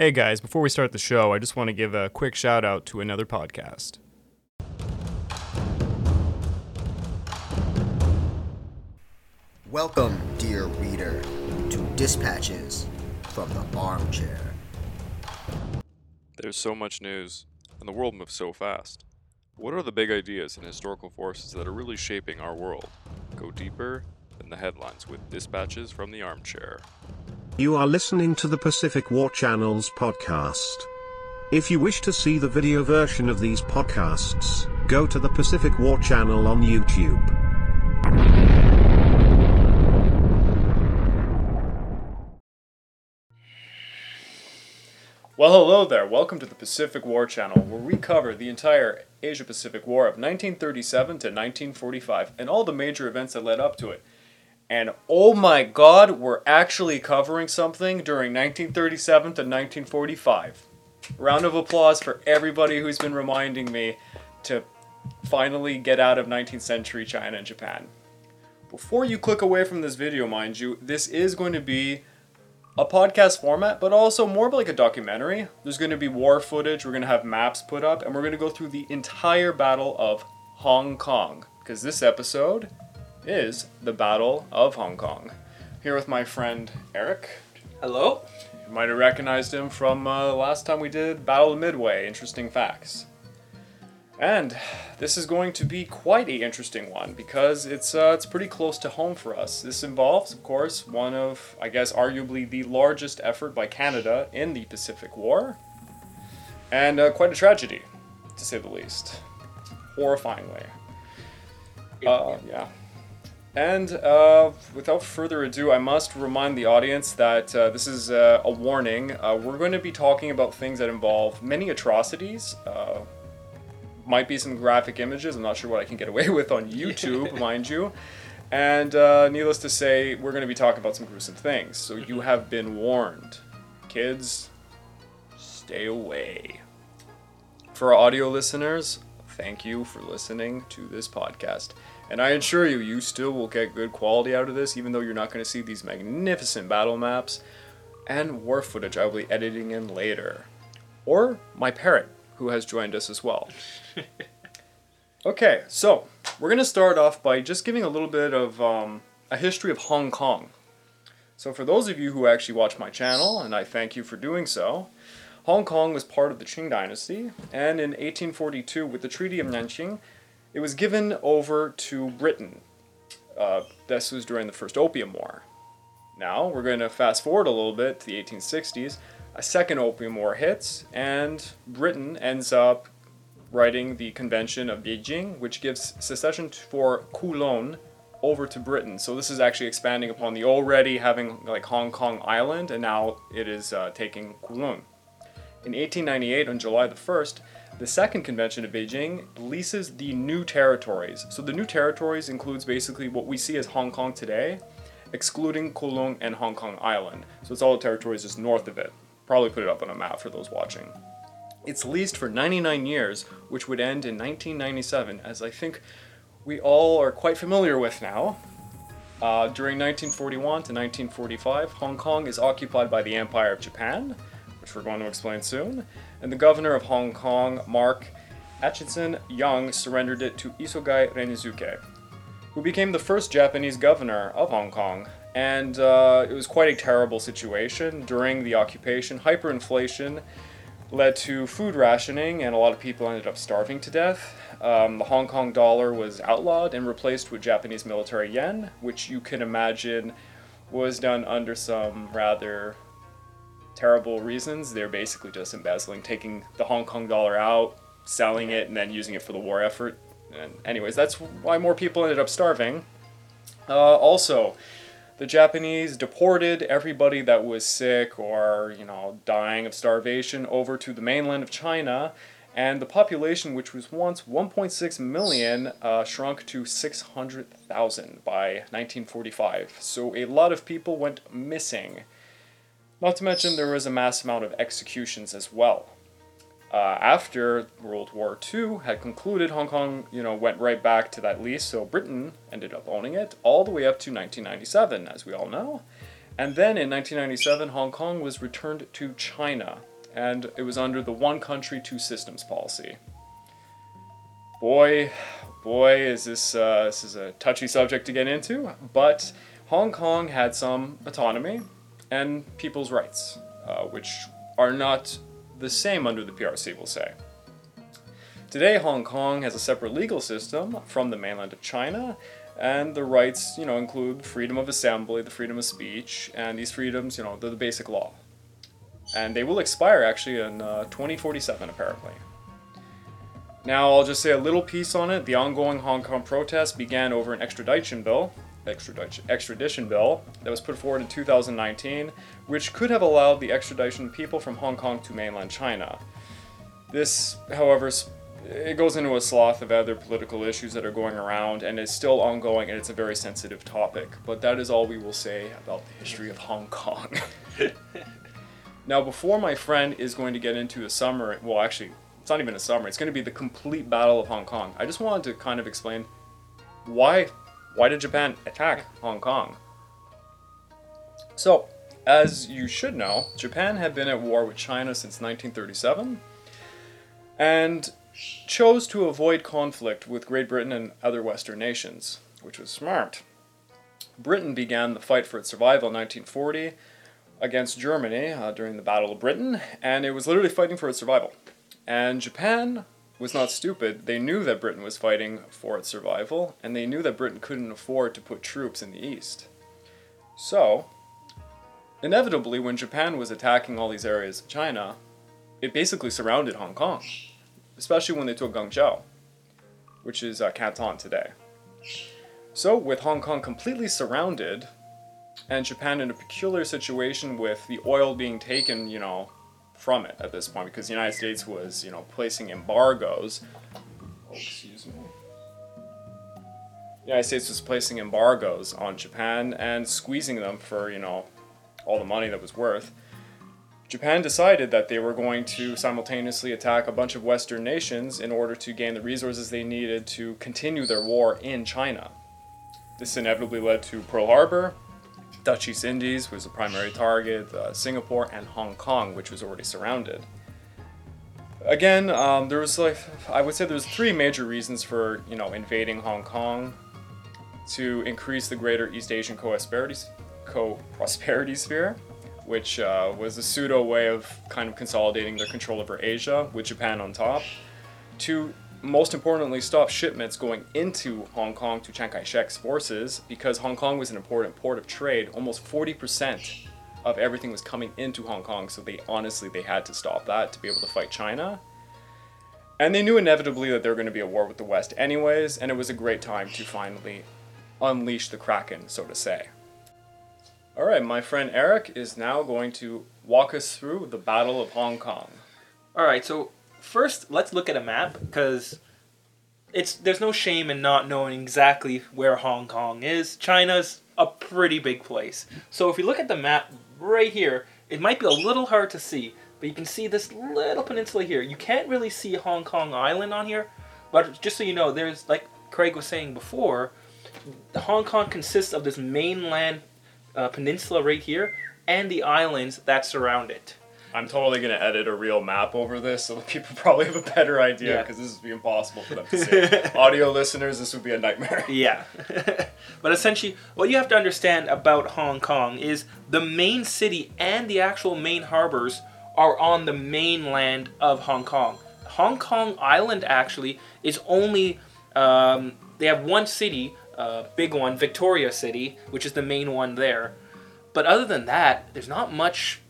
Hey guys, before we start the show, I just want to give a quick shout out to another podcast. Welcome, dear reader, to Dispatches from the Armchair. There's so much news, and the world moves so fast. What are the big ideas and historical forces that are really shaping our world? Go deeper than the headlines with Dispatches from the Armchair. You are listening to the Pacific War Channel's podcast. If you wish to see the video version of these podcasts, go to the Pacific War Channel on YouTube. Well, hello there. Welcome to the Pacific War Channel, where we cover the entire Asia-Pacific War of 1937 to 1945 and all the major events that led up to it. And oh my god, we're actually covering something during 1937 to 1945. Round of applause for everybody who's been reminding me to finally get out of 19th century China and Japan. Before you click away from this video, mind you, this is going to be a podcast format, but also more of like a documentary. There's going to be war footage, we're going to have maps put up, and we're going to go through the entire Battle of Hong Kong, because this episode is the Battle of Hong Kong. Here with my friend Eric. Hello. You might have recognized him from last time we did Battle of Midway, Interesting Facts. And this is going to be quite an interesting one because it's pretty close to home for us. This involves, of course, one of, I guess, arguably the largest effort by Canada in the Pacific War, and quite a tragedy, to say the least. Horrifyingly. Yeah. And without further ado, I must remind the audience that this is a warning. We're going to be talking about things that involve many atrocities. Might be some graphic images. I'm not sure what I can get away with on YouTube, mind you. And needless to say, we're going to be talking about some gruesome things. So you have been warned. Kids, stay away. For our audio listeners, thank you for listening to this podcast. And I assure you, you still will get good quality out of this, even though you're not going to see these magnificent battle maps and war footage I will be editing in later. Or my parrot, who has joined us as well. Okay, so we're going to start off by just giving a little bit of a history of Hong Kong. So for those of you who actually watch my channel, and I thank you for doing so, Hong Kong was part of the Qing Dynasty, and in 1842, with the Treaty of Nanking, it was given over to Britain. This was during the First Opium War. Now, we're going to fast forward a little bit to the 1860s. A second Opium War hits, and Britain ends up writing the Convention of Beijing, which gives secession for Kowloon over to Britain. So this is actually expanding upon the already having like Hong Kong Island, and now it is taking Kowloon. In 1898, on July the 1st, the Second Convention of Beijing leases the new territories. So the new territories includes basically what we see as Hong Kong today, excluding Kowloon and Hong Kong Island. So it's all the territories just north of it. Probably put it up on a map for those watching. It's leased for 99 years, which would end in 1997, as I think we all are quite familiar with now. During 1941 to 1945, Hong Kong is occupied by the Empire of Japan, which we're going to explain soon, and the governor of Hong Kong, Mark Atchison Young, surrendered it to Isogai Renizuke, who became the first Japanese governor of Hong Kong. And it was quite a terrible situation. During the occupation, hyperinflation led to food rationing, and a lot of people ended up starving to death. The Hong Kong dollar was outlawed and replaced with Japanese military yen, which you can imagine was done under some rather terrible reasons. They're basically just embezzling, taking the Hong Kong dollar out, selling it, and then using it for the war effort. And anyways, that's why more people ended up starving. Also, the Japanese deported everybody that was sick or, dying of starvation over to the mainland of China, and the population, which was once 1.6 million, shrunk to 600,000 by 1945. So a lot of people went missing. Not to mention there was a mass amount of executions as well. After World War II had concluded, Hong Kong, went right back to that lease, so Britain ended up owning it all the way up to 1997, as we all know. And then in 1997, Hong Kong was returned to China, and it was under the One Country, Two Systems policy. Boy, is this is a touchy subject to get into, but Hong Kong had some autonomy and people's rights, which are not the same under the PRC, we'll say. Today, Hong Kong has a separate legal system from the mainland of China, and the rights, include freedom of assembly, the freedom of speech, and these freedoms, they're the basic law. And they will expire, actually, in 2047, apparently. Now, I'll just say a little piece on it. The ongoing Hong Kong protests began over an extradition bill that was put forward in 2019, which could have allowed the extradition of people from Hong Kong to mainland China. This, however, it goes into a sloth of other political issues that are going around, and it's still ongoing, and it's a very sensitive topic. But that is all we will say about the history of Hong Kong. Now, before my friend is going to get into a summary, well, actually, it's not even a summary, it's going to be the complete Battle of Hong Kong. I just wanted to kind of explain why did Japan attack Hong Kong? So, as you should know, Japan had been at war with China since 1937, and chose to avoid conflict with Great Britain and other Western nations, which was smart. Britain began the fight for its survival in 1940 against Germany during the Battle of Britain, and it was literally fighting for its survival. And Japan was not stupid. They knew that Britain was fighting for its survival, and they knew that Britain couldn't afford to put troops in the East. So, inevitably, when Japan was attacking all these areas of China, it basically surrounded Hong Kong, especially when they took Guangzhou, which is Canton today. So, with Hong Kong completely surrounded, and Japan in a peculiar situation with the oil being taken, from it at this point, because the United States was, placing embargoes. The United States was placing embargoes on Japan and squeezing them for, all the money that was worth. Japan decided that they were going to simultaneously attack a bunch of Western nations in order to gain the resources they needed to continue their war in China. This inevitably led to Pearl Harbor, Dutch East Indies was the primary target, Singapore, and Hong Kong, which was already surrounded. Again, there's three major reasons for, invading Hong Kong: to increase the Greater East Asian co-prosperity sphere, which was a pseudo way of kind of consolidating their control over Asia, with Japan on top. To, most importantly, stop shipments going into Hong Kong to Chiang Kai-shek's forces, because Hong Kong was an important port of trade. Almost 40% of everything was coming into Hong Kong, so they had to stop that to be able to fight China. And they knew inevitably that they were going to be at war with the West anyways, and it was a great time to finally unleash the Kraken, so to say. Alright, my friend Eric is now going to walk us through the Battle of Hong Kong. Alright, so first let's look at a map, because there's no shame in not knowing exactly where Hong Kong is. China's a pretty big place. So if you look at the map right here, it might be a little hard to see, but you can see this little peninsula here. You can't really see Hong Kong Island on here, but just so you know, there's, like Craig was saying before, Hong Kong consists of this mainland peninsula right here, and the islands that surround it. I'm totally going to edit a real map over this, so people probably have a better idea, because this would be impossible for them to see. Audio listeners, this would be a nightmare. Yeah. But essentially, what you have to understand about Hong Kong is the main city and the actual main harbors are on the mainland of Hong Kong. Hong Kong Island, actually, is only... they have one city... big one, Victoria City, which is the main one there. But other than that, there's not much,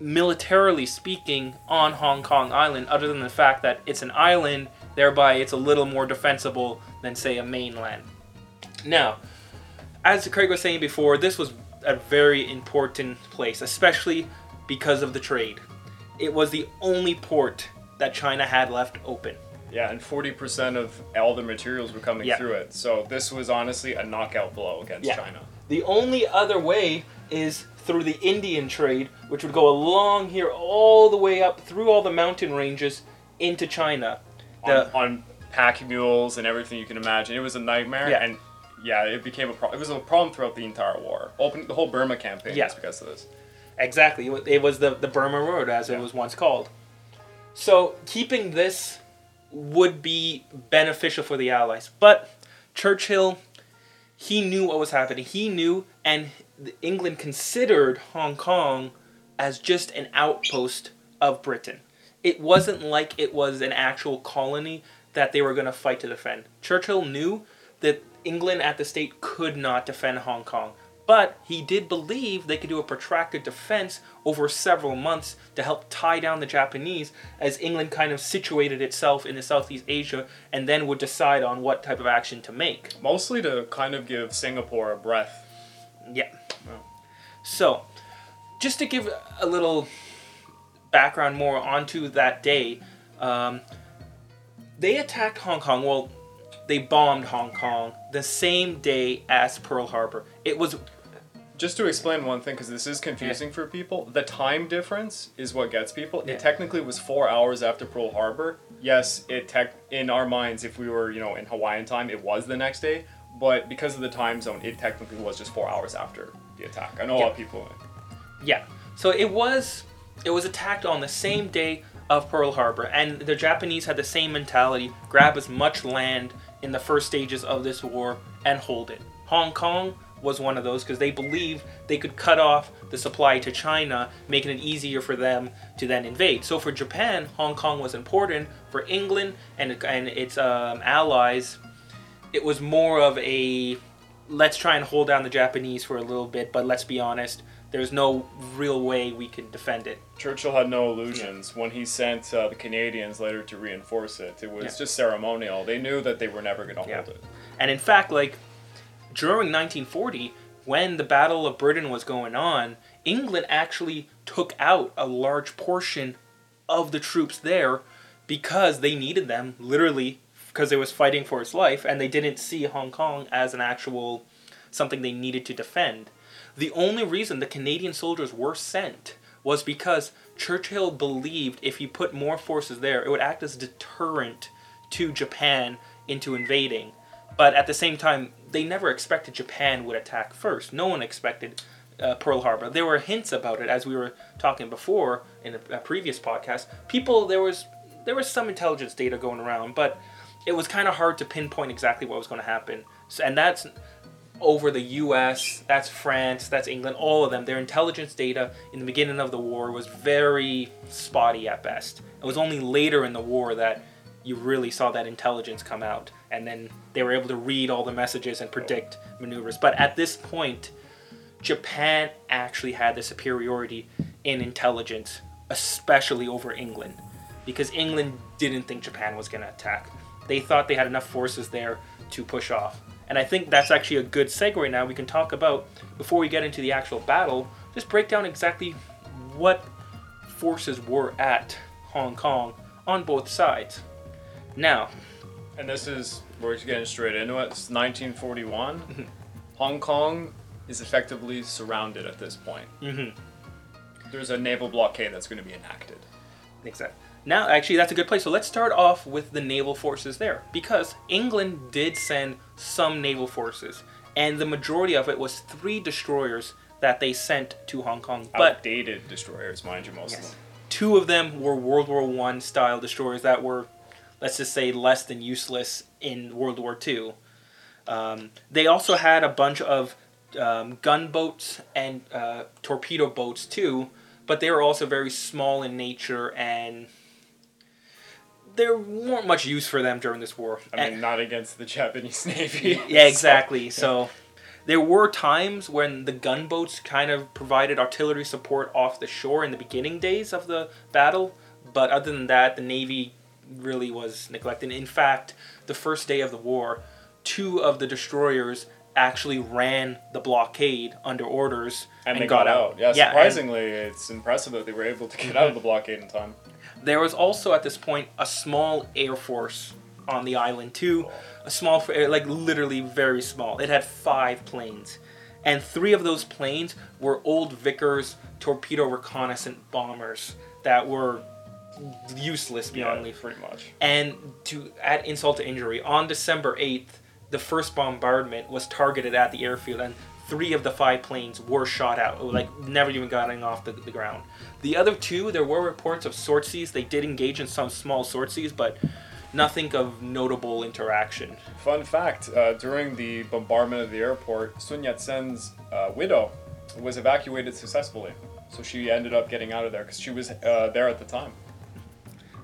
militarily speaking, on Hong Kong Island, other than the fact that it's an island, thereby it's a little more defensible than, say, a mainland. Now, as Craig was saying before, this was a very important place, especially because of the trade. It was the only port that China had left open. Yeah, and 40% of all the materials were coming through it. So this was honestly a knockout blow against China. The only other way is through the Indian trade, which would go along here all the way up through all the mountain ranges into China. On pack mules and everything you can imagine. It was a nightmare, and yeah, it became a problem. It was a problem throughout the entire war. The whole Burma campaign was because of this. Exactly. It was the Burma Road, as it was once called. So keeping this would be beneficial for the Allies. But Churchill, he knew what was happening. He knew, and England considered Hong Kong as just an outpost of Britain. It wasn't like it was an actual colony that they were going to fight to defend. Churchill knew that England at the state could not defend Hong Kong, but he did believe they could do a protracted defense over several months to help tie down the Japanese, as England kind of situated itself in the Southeast Asia and then would decide on what type of action to make. Mostly to kind of give Singapore a breath. Yeah. So, just to give a little background more onto that day, they attacked Hong Kong. Well, they bombed Hong Kong the same day as Pearl Harbor. It was... Just to explain one thing, because this is confusing for people, the time difference is what gets people. Yeah. It technically was 4 hours after Pearl Harbor. Yes, in our minds, if we were, in Hawaiian time, it was the next day. But because of the time zone, it technically was just 4 hours after the attack. I know a lot of people... Yeah. So it was attacked on the same day of Pearl Harbor, and the Japanese had the same mentality: grab as much land in the first stages of this war and hold it. Hong Kong was one of those, because they believed they could cut off the supply to China, making it easier for them to then invade. So for Japan, Hong Kong was important. For England and its allies, it was more of a, let's try and hold down the Japanese for a little bit, but let's be honest, there's no real way we can defend it. Churchill had no illusions when he sent the Canadians later to reinforce it. It was just ceremonial. They knew that they were never going to hold it. And in fact, during 1940, when the Battle of Britain was going on, England actually took out a large portion of the troops there because they needed them, literally, because it was fighting for its life, and they didn't see Hong Kong as an actual something they needed to defend. The only reason the Canadian soldiers were sent was because Churchill believed if he put more forces there, it would act as a deterrent to Japan into invading. But at the same time, they never expected Japan would attack first. No one expected Pearl Harbor. There were hints about it, as we were talking before in a previous podcast. There was some intelligence data going around, but it was kind of hard to pinpoint exactly what was going to happen. So, and that's... over the U.S., that's France, that's England, all of them. Their intelligence data in the beginning of the war was very spotty at best. It was only later in the war that you really saw that intelligence come out, and then they were able to read all the messages and predict maneuvers. But at this point, Japan actually had the superiority in intelligence, especially over England, because England didn't think Japan was going to attack. They thought they had enough forces there to push off. And I think that's actually a good segue now. We can talk about, before we get into the actual battle, just break down exactly what forces were at Hong Kong on both sides. Now. And this is, we're just getting straight into it. It's 1941. Mm-hmm. Hong Kong is effectively surrounded at this point. Mm-hmm. There's a naval blockade that's going to be enacted. Exactly. Now, actually, that's a good place. So let's start off with the naval forces there, because England did send some naval forces, and the majority of it was 3 destroyers that they sent to Hong Kong. But outdated destroyers, mind you, most of them. 2 of them were World War I style destroyers that were, let's just say, less than useless in World War II. They also had a bunch of gunboats and torpedo boats too, but they were also very small in nature, and there weren't much use for them during this war. I mean, not against the Japanese Navy. Yeah, exactly. So there were times when the gunboats kind of provided artillery support off the shore in the beginning days of the battle. But other than that, the Navy really was neglected. In fact, the first day of the war, 2 of the destroyers actually ran the blockade under orders. And they got out. Yeah, surprisingly, it's impressive that they were able to get out of the blockade in time. There was also, at this point, a small air force on the island, too. A small, literally very small. It had 5 planes. And 3 of those planes were old Vickers torpedo reconnaissance bombers that were useless beyond belief. Pretty much. And to add insult to injury, on December 8th, the first bombardment was targeted at the airfield, and 3 of the 5 planes were shot out, like never even getting off the ground. The other 2, there were reports of sorties. They did engage in some small sorties, but nothing of notable interaction. Fun fact, during the bombardment of the airport, Sun Yat-sen's widow was evacuated successfully. So she ended up getting out of there because she was there at the time.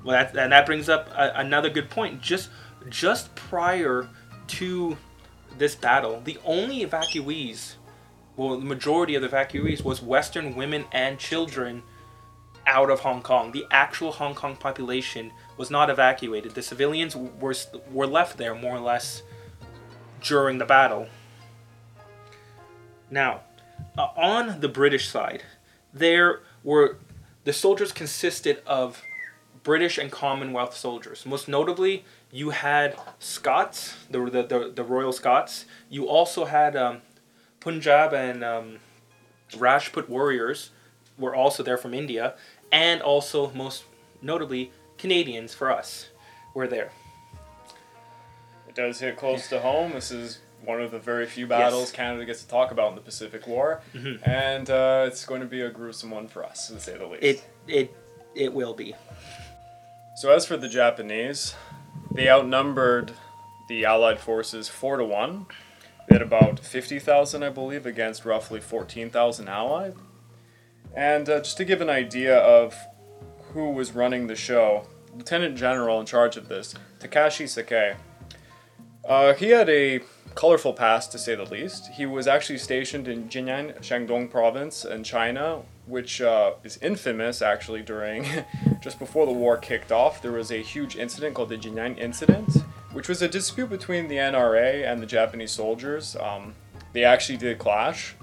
Well, that brings up another good point. Just prior to this battle, the only evacuees, well, the majority of the evacuees was Western women and children out of Hong Kong. The actual Hong Kong population was not evacuated. The civilians were left there more or less during the battle. Now, on the British side, the soldiers consisted of British and Commonwealth soldiers. Most notably, you had Scots, the Royal Scots. You also had Punjab and Rajput warriors were also there from India, and also most notably Canadians for us were there. It does hit close to home. This is one of the very few battles Canada gets to talk about in the Pacific War, and it's going to be a gruesome one for us, to say the least. It will be. So as for the Japanese, they outnumbered the Allied forces 4-1. They had about 50,000, I believe, against roughly 14,000 Allied. And just to give an idea of who was running the show, Lieutenant General in charge of this, Takashi Sakai, he had a colorful past, to say the least. He was actually stationed in Jinan, Shandong province in China, which is infamous, actually, just before the war kicked off. There was a huge incident called the Jinan Incident, which was a dispute between the NRA and the Japanese soldiers. They actually did clash.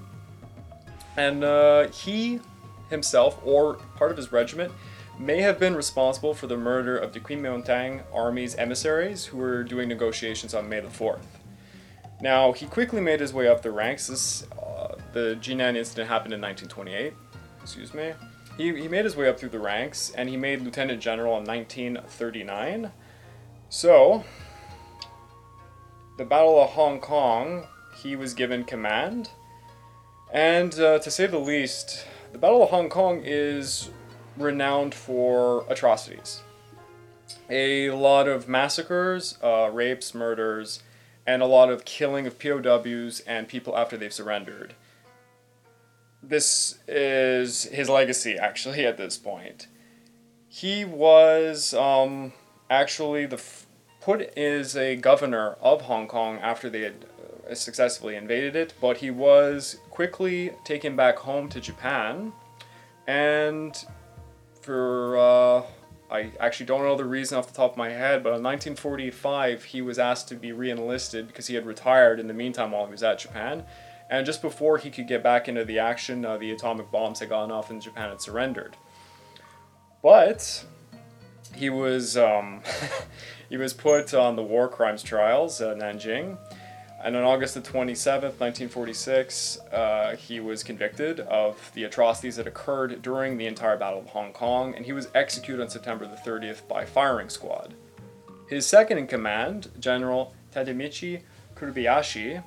And he himself, or part of his regiment, may have been responsible for the murder of the Kuomintang Army's emissaries who were doing negotiations on May the 4th. Now, he quickly made his way up the ranks. The Jinan Incident happened in 1928. Excuse me. He made his way up through the ranks, and he made Lieutenant General in 1939. So, the Battle of Hong Kong, he was given command. And to say the least, the Battle of Hong Kong is renowned for atrocities. A lot of massacres, rapes, murders, and a lot of killing of POWs and people after they've surrendered. This is his legacy, actually, at this point. He was actually put as a governor of Hong Kong after they had successfully invaded it, but he was quickly taken back home to Japan, and for I actually don't know the reason off the top of my head, but in 1945, he was asked to be re-enlisted because he had retired in the meantime while he was at Japan. And just before he could get back into the action, the atomic bombs had gone off and Japan had surrendered. But he was he was put on the war crimes trials in Nanjing. And on August the 27th, 1946, he was convicted of the atrocities that occurred during the entire Battle of Hong Kong, and he was executed on September the 30th by firing squad. His second-in-command, General Tadamichi Kurobayashi,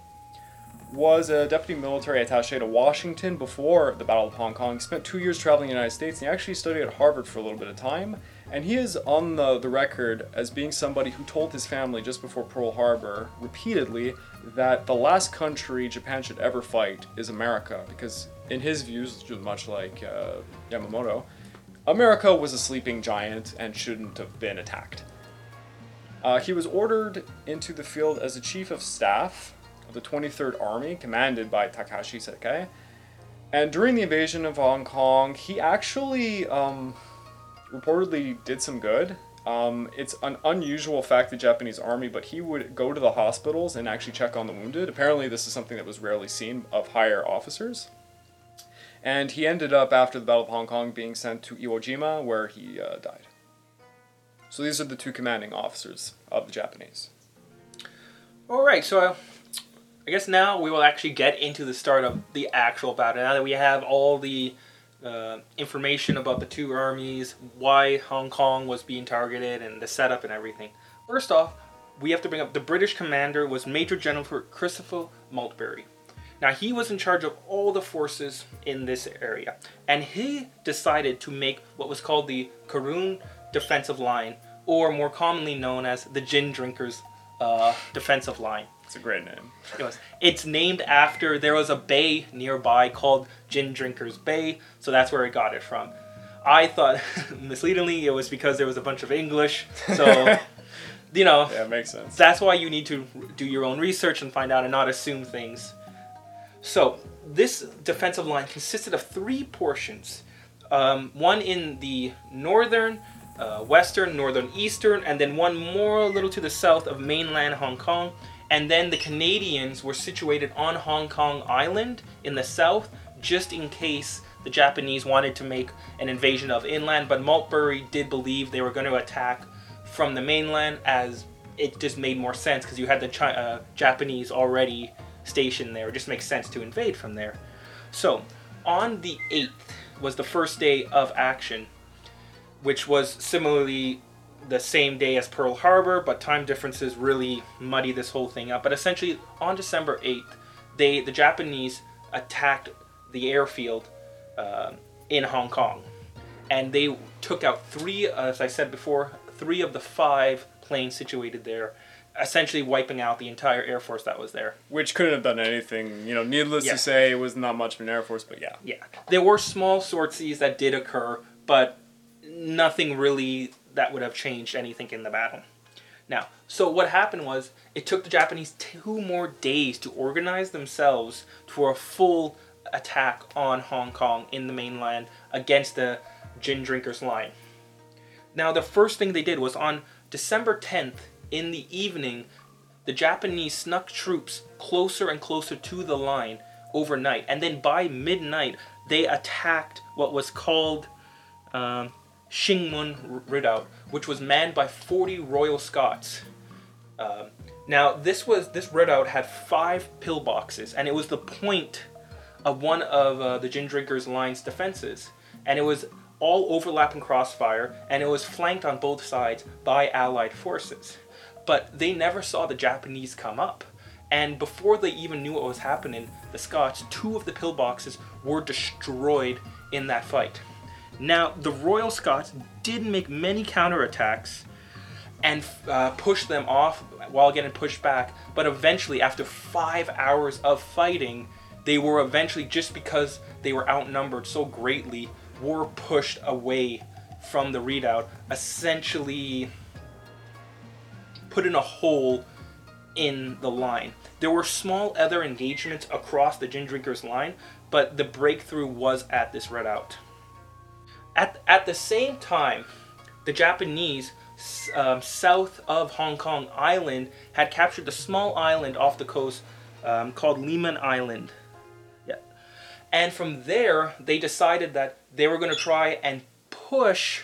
was a deputy military attaché to Washington before the Battle of Hong Kong. He spent 2 years traveling in the United States, and he actually studied at Harvard for a little bit of time. And he is on the record as being somebody who told his family just before Pearl Harbor repeatedly that the last country Japan should ever fight is America, because in his views, much like Yamamoto, America was a sleeping giant and shouldn't have been attacked. He was ordered into the field as the chief of staff of the 23rd Army, commanded by Takashi Sakai. And during the invasion of Hong Kong, he actually reportedly did some good. It's an unusual fact, the Japanese army, but he would go to the hospitals and actually check on the wounded. Apparently this is something that was rarely seen of higher officers. And he ended up, after the Battle of Hong Kong, being sent to Iwo Jima, where he died. So these are the 2 commanding officers of the Japanese. Alright, so I guess now we will actually get into the start of the actual battle. Now that we have all the information about the 2 armies, why Hong Kong was being targeted, and the setup and everything. First off, we have to bring up the British commander was Major General Christopher Maltby. Now, he was in charge of all the forces in this area, and he decided to make what was called the Kowloon defensive line, or more commonly known as the Gin Drinkers defensive line. It's a great name. It was. It's named after, there was a bay nearby called Gin Drinkers Bay, so that's where it got it from. I thought, misleadingly, it was because there was a bunch of English, so... You know, yeah, it makes sense. That's why you need to do your own research and find out and not assume things. So this defensive line consisted of three portions, one in the northern, western, northern eastern, and then one more a little to the south of mainland Hong Kong. And then the Canadians were situated on Hong Kong Island in the south, just in case the Japanese wanted to make an invasion of inland. But Maltby did believe they were going to attack from the mainland, as it just made more sense because you had the Japanese already stationed there. It just makes sense to invade from there. So on the 8th was the first day of action, which was similarly the same day as Pearl Harbor, but time differences really muddy this whole thing up. But essentially on December 8th, the Japanese attacked the airfield in Hong Kong, and they took out three, as I said before, three of the five planes situated there, essentially wiping out the entire Air Force that was there. Which couldn't have done anything, you know, needless to say, it was not much of an Air Force, but yeah. Yeah. There were small sorties that did occur, but nothing really that would have changed anything in the battle. Now, so what happened was, it took the Japanese 2 more days to organize themselves for a full attack on Hong Kong in the mainland against the Gin Drinkers line. Now, the first thing they did was on December 10th, in the evening, the Japanese snuck troops closer and closer to the line overnight. And then by midnight, they attacked what was called Shingmun Redoubt, which was manned by 40 Royal Scots. Now, this redoubt had 5 pillboxes, and it was the point of one of the Gin Drinkers line's defenses. And it was all overlapping crossfire, and it was flanked on both sides by Allied forces. But they never saw the Japanese come up, and before they even knew what was happening, the Scots, 2 of the pillboxes were destroyed in that fight. Now, the Royal Scots did make many counterattacks and push them off while getting pushed back, but eventually, after 5 hours of fighting, they were eventually, just because they were outnumbered so greatly, were pushed away from the redoubt, essentially put in a hole in the line. There were small other engagements across the Gin Drinkers line, but the breakthrough was at this redoubt. At the same time, the Japanese south of Hong Kong Island had captured the small island off the coast called Liman Island. And from there, they decided that they were going to try and push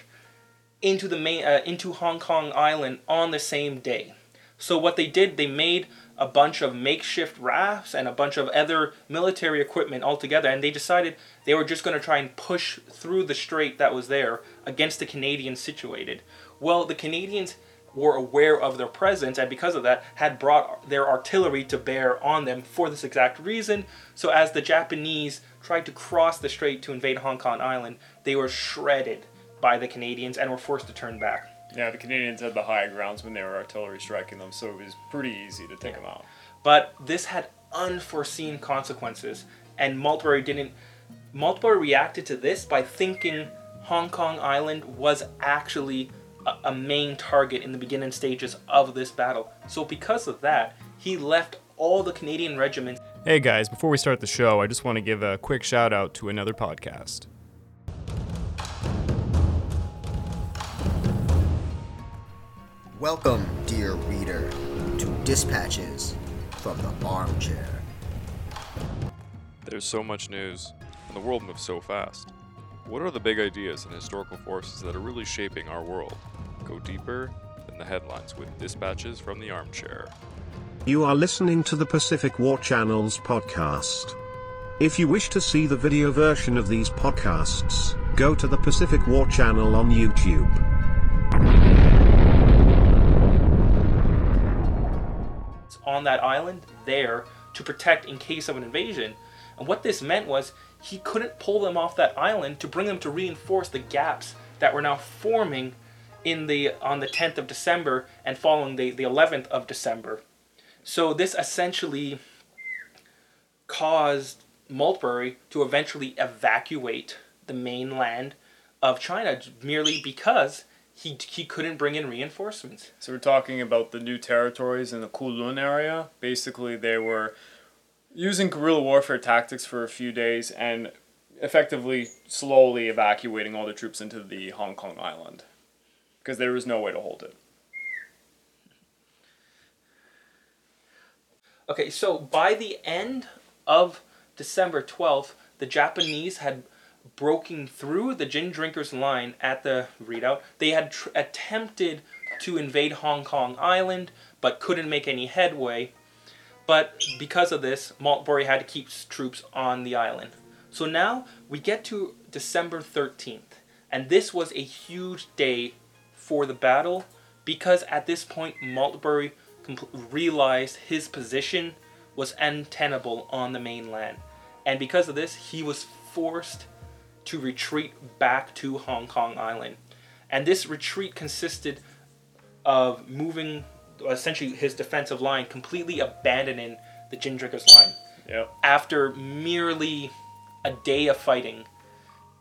into the into Hong Kong Island on the same day. So what they did, they made a bunch of makeshift rafts and a bunch of other military equipment all together, and they decided they were just going to try and push through the strait that was there against the Canadians situated. Well, the Canadians were aware of their presence, and because of that had brought their artillery to bear on them for this exact reason. So as the Japanese tried to cross the strait to invade Hong Kong Island, they were shredded by the Canadians and were forced to turn back. Yeah, the Canadians had the high grounds when they were artillery striking them, so it was pretty easy to take them out. But this had unforeseen consequences, and Maltby reacted to this by thinking Hong Kong Island was actually a main target in the beginning stages of this battle. So because of that, he left all the Canadian regiments. Hey guys, before we start the show, I just want to give a quick shout out to another podcast. Welcome, dear reader, to Dispatches from the Armchair. There's so much news, and the world moves so fast. What are the big ideas and historical forces that are really shaping our world? Go deeper than the headlines with Dispatches from the Armchair. You are listening to the Pacific War Channel's podcast. If you wish to see the video version of these podcasts, go to the Pacific War Channel on YouTube. on that island there to protect in case of an invasion. And what this meant was he couldn't pull them off that island to bring them to reinforce the gaps that were now forming in the on the 10th of December and following the 11th of December. So this essentially caused Maltbury to eventually evacuate the mainland of China merely because he couldn't bring in reinforcements. So we're talking about the new territories in the Kowloon area. Basically, they were using guerrilla warfare tactics for a few days and effectively slowly evacuating all the troops into the Hong Kong island because there was no way to hold it. Okay, so by the end of December 12th, the Japanese had broken through the Gin Drinkers line at the redoubt. They had attempted to invade Hong Kong Island, but couldn't make any headway. But because of this, Maltbury had to keep troops on the island. So now we get to December 13th, and this was a huge day for the battle because at this point Maltbury realized his position was untenable on the mainland, and because of this he was forced to retreat back to Hong Kong Island. And this retreat consisted of moving essentially his defensive line, completely abandoning the Gin Drinkers line. Yep. After merely a day of fighting.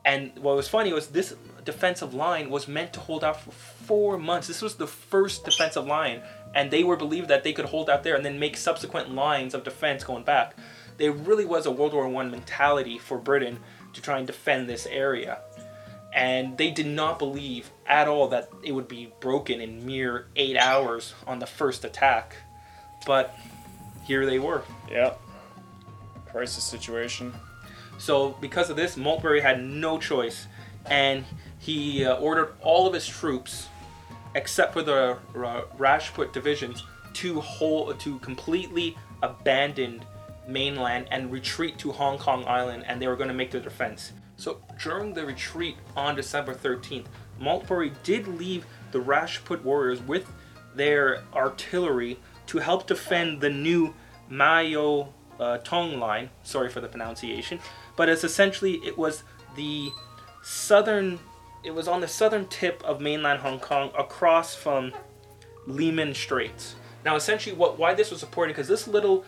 And what was funny was this defensive line was meant to hold out for 4 months. This was the first defensive line, and they were believed that they could hold out there and then make subsequent lines of defense going back. There really was a World War I mentality for Britain to try and defend this area. And they did not believe at all that it would be broken in mere 8 hours on the first attack. But here they were. Yeah. Crisis situation. So because of this, Maltbury had no choice. And he ordered all of his troops, except for the Rajput divisions, to completely abandon mainland and retreat to Hong Kong Island, and they were going to make their defense. So during the retreat on December 13th, Maltbury did leave the Rajput warriors with their artillery to help defend the new Mayo Tong line, sorry for the pronunciation, but it's essentially it was the southern, it was on the southern tip of mainland Hong Kong across from Liman Straits. Now essentially why this was important, because this little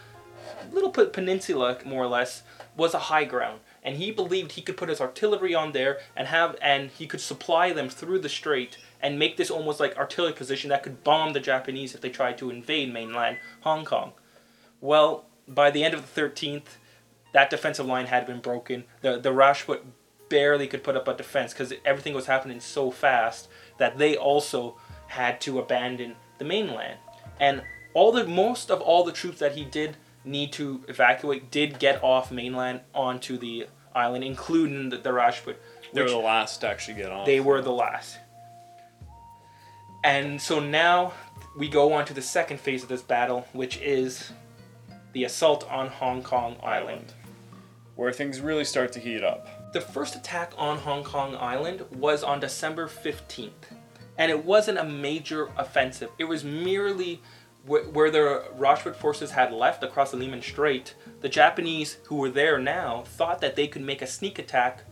peninsula more or less was a high ground, and he believed he could put his artillery on there and he could supply them through the strait and make this almost like artillery position that could bomb the Japanese if they tried to invade mainland Hong Kong. Well, by the end of the 13th, that defensive line had been broken. The Rajput barely could put up a defense because everything was happening so fast that they also had to abandon the mainland. And most of all the troops that he did need to evacuate did get off mainland onto the island, including the Rajput. They were the last to actually get off. They were the last. And so now we go on to the second phase of this battle, which is the assault on Hong Kong Island, where things really start to heat up. The first attack on Hong Kong Island was on December 15th, and it wasn't a major offensive. It was merely where the Rajput forces had left across the Liman Strait. The Japanese who were there now thought that they could make a sneak attack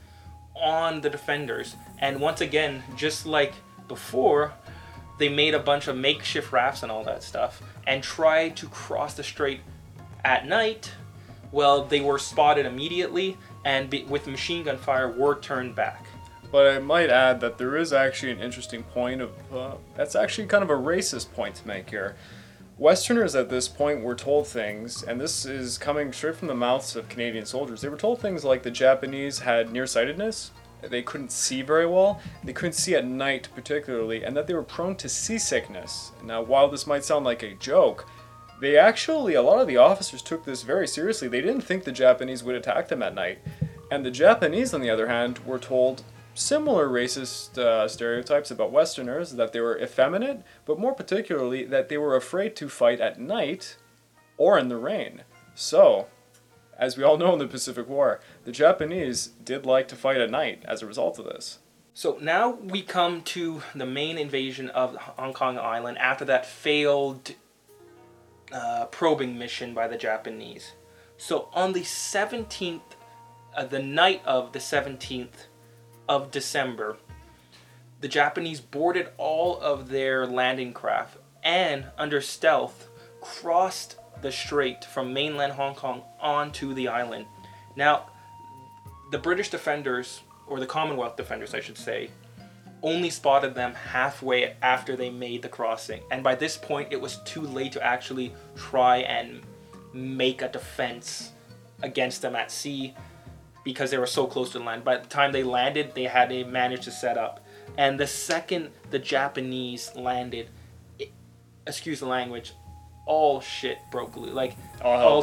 on the defenders. And once again, just like before, they made a bunch of makeshift rafts and all that stuff and tried to cross the strait at night. Well, they were spotted immediately and with machine gun fire were turned back. But I might add that there is actually an interesting point of, that's actually kind of a racist point to make here. Westerners at this point were told things, and this is coming straight from the mouths of Canadian soldiers, they were told things like the Japanese had nearsightedness, they couldn't see very well, they couldn't see at night particularly, and that they were prone to seasickness. Now while this might sound like a joke, they actually, a lot of the officers took this very seriously. They didn't think the Japanese would attack them at night. And the Japanese, on the other hand, were told similar racist stereotypes about Westerners, that they were effeminate, but more particularly that they were afraid to fight at night or in the rain. So, as we all know in the Pacific War, the Japanese did like to fight at night as a result of this. So now we come to the main invasion of Hong Kong Island after that failed probing mission by the Japanese. So on the 17th, the night of the 17th of December, the Japanese boarded all of their landing craft and, under stealth, crossed the strait from mainland Hong Kong onto the island. Now, the British defenders, or the Commonwealth defenders, I should say, only spotted them halfway after they made the crossing. And by this point, it was too late to actually try and make a defense against them at sea because they were so close to land. By the time they landed, they had managed to set up. And the second the Japanese landed, excuse the language, all shit broke loose. Like, all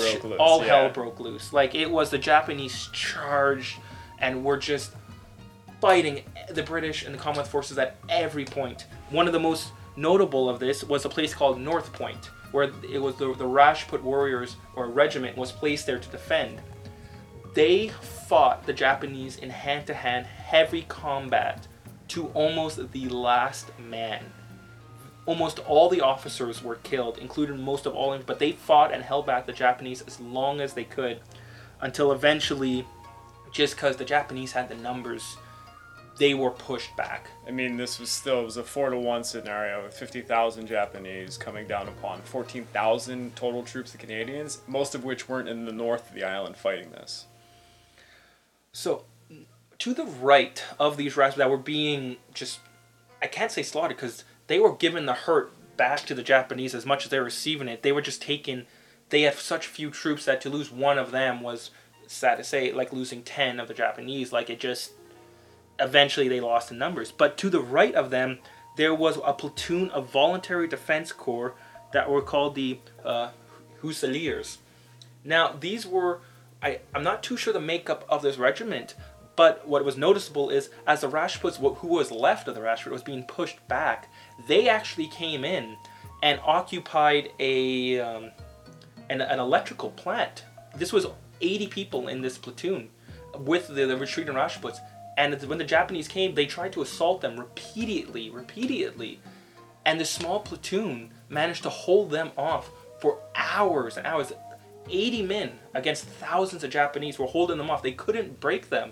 hell broke loose. Like, it was the Japanese charged and were just fighting the British and the Commonwealth forces at every point. One of the most notable of this was a place called North Point, where it was the Rajput warriors or regiment was placed there to defend. They fought the Japanese in hand-to-hand heavy combat to almost the last man. Almost all the officers were killed, including most of all, but they fought and held back the Japanese as long as they could, until eventually, just because the Japanese had the numbers, they were pushed back. I mean, this was still, it was a 4-to-1 scenario with 50,000 Japanese coming down upon 14,000 total troops, the Canadians, most of which weren't in the north of the island fighting this. So, to the right of these rafts that were being just, I can't say slaughtered, because they were giving the hurt back to the Japanese as much as they were receiving it. They were just taken, they had such few troops that to lose one of them was, sad to say, like losing 10 of the Japanese. Like, it just, eventually they lost in numbers. But to the right of them, there was a platoon of voluntary defense corps that were called the Hussars. Now, these were, I'm not too sure the makeup of this regiment, but what was noticeable is as the Rajputs, who was left of the Rajput, was being pushed back, they actually came in and occupied a an electrical plant. This was 80 people in this platoon with the retreating Rajputs. And when the Japanese came, they tried to assault them repeatedly. And this small platoon managed to hold them off for hours and hours. 80 men against thousands of Japanese were holding them off. They couldn't break them.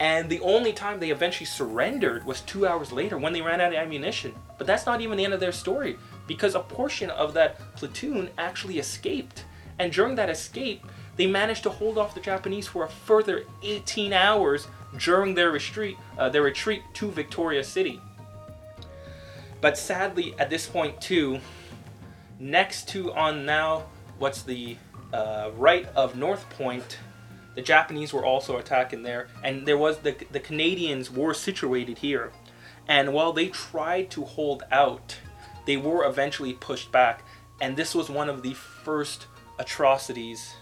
And the only time they eventually surrendered was 2 hours later when they ran out of ammunition. But that's not even the end of their story, because a portion of that platoon actually escaped. And during that escape, they managed to hold off the Japanese for a further 18 hours during their retreat to Victoria City. But sadly, at this point too, next to on now what's the right of North Point, the Japanese were also attacking there, and there was the Canadians were situated here. And while they tried to hold out, they were eventually pushed back. And this was one of the first atrocities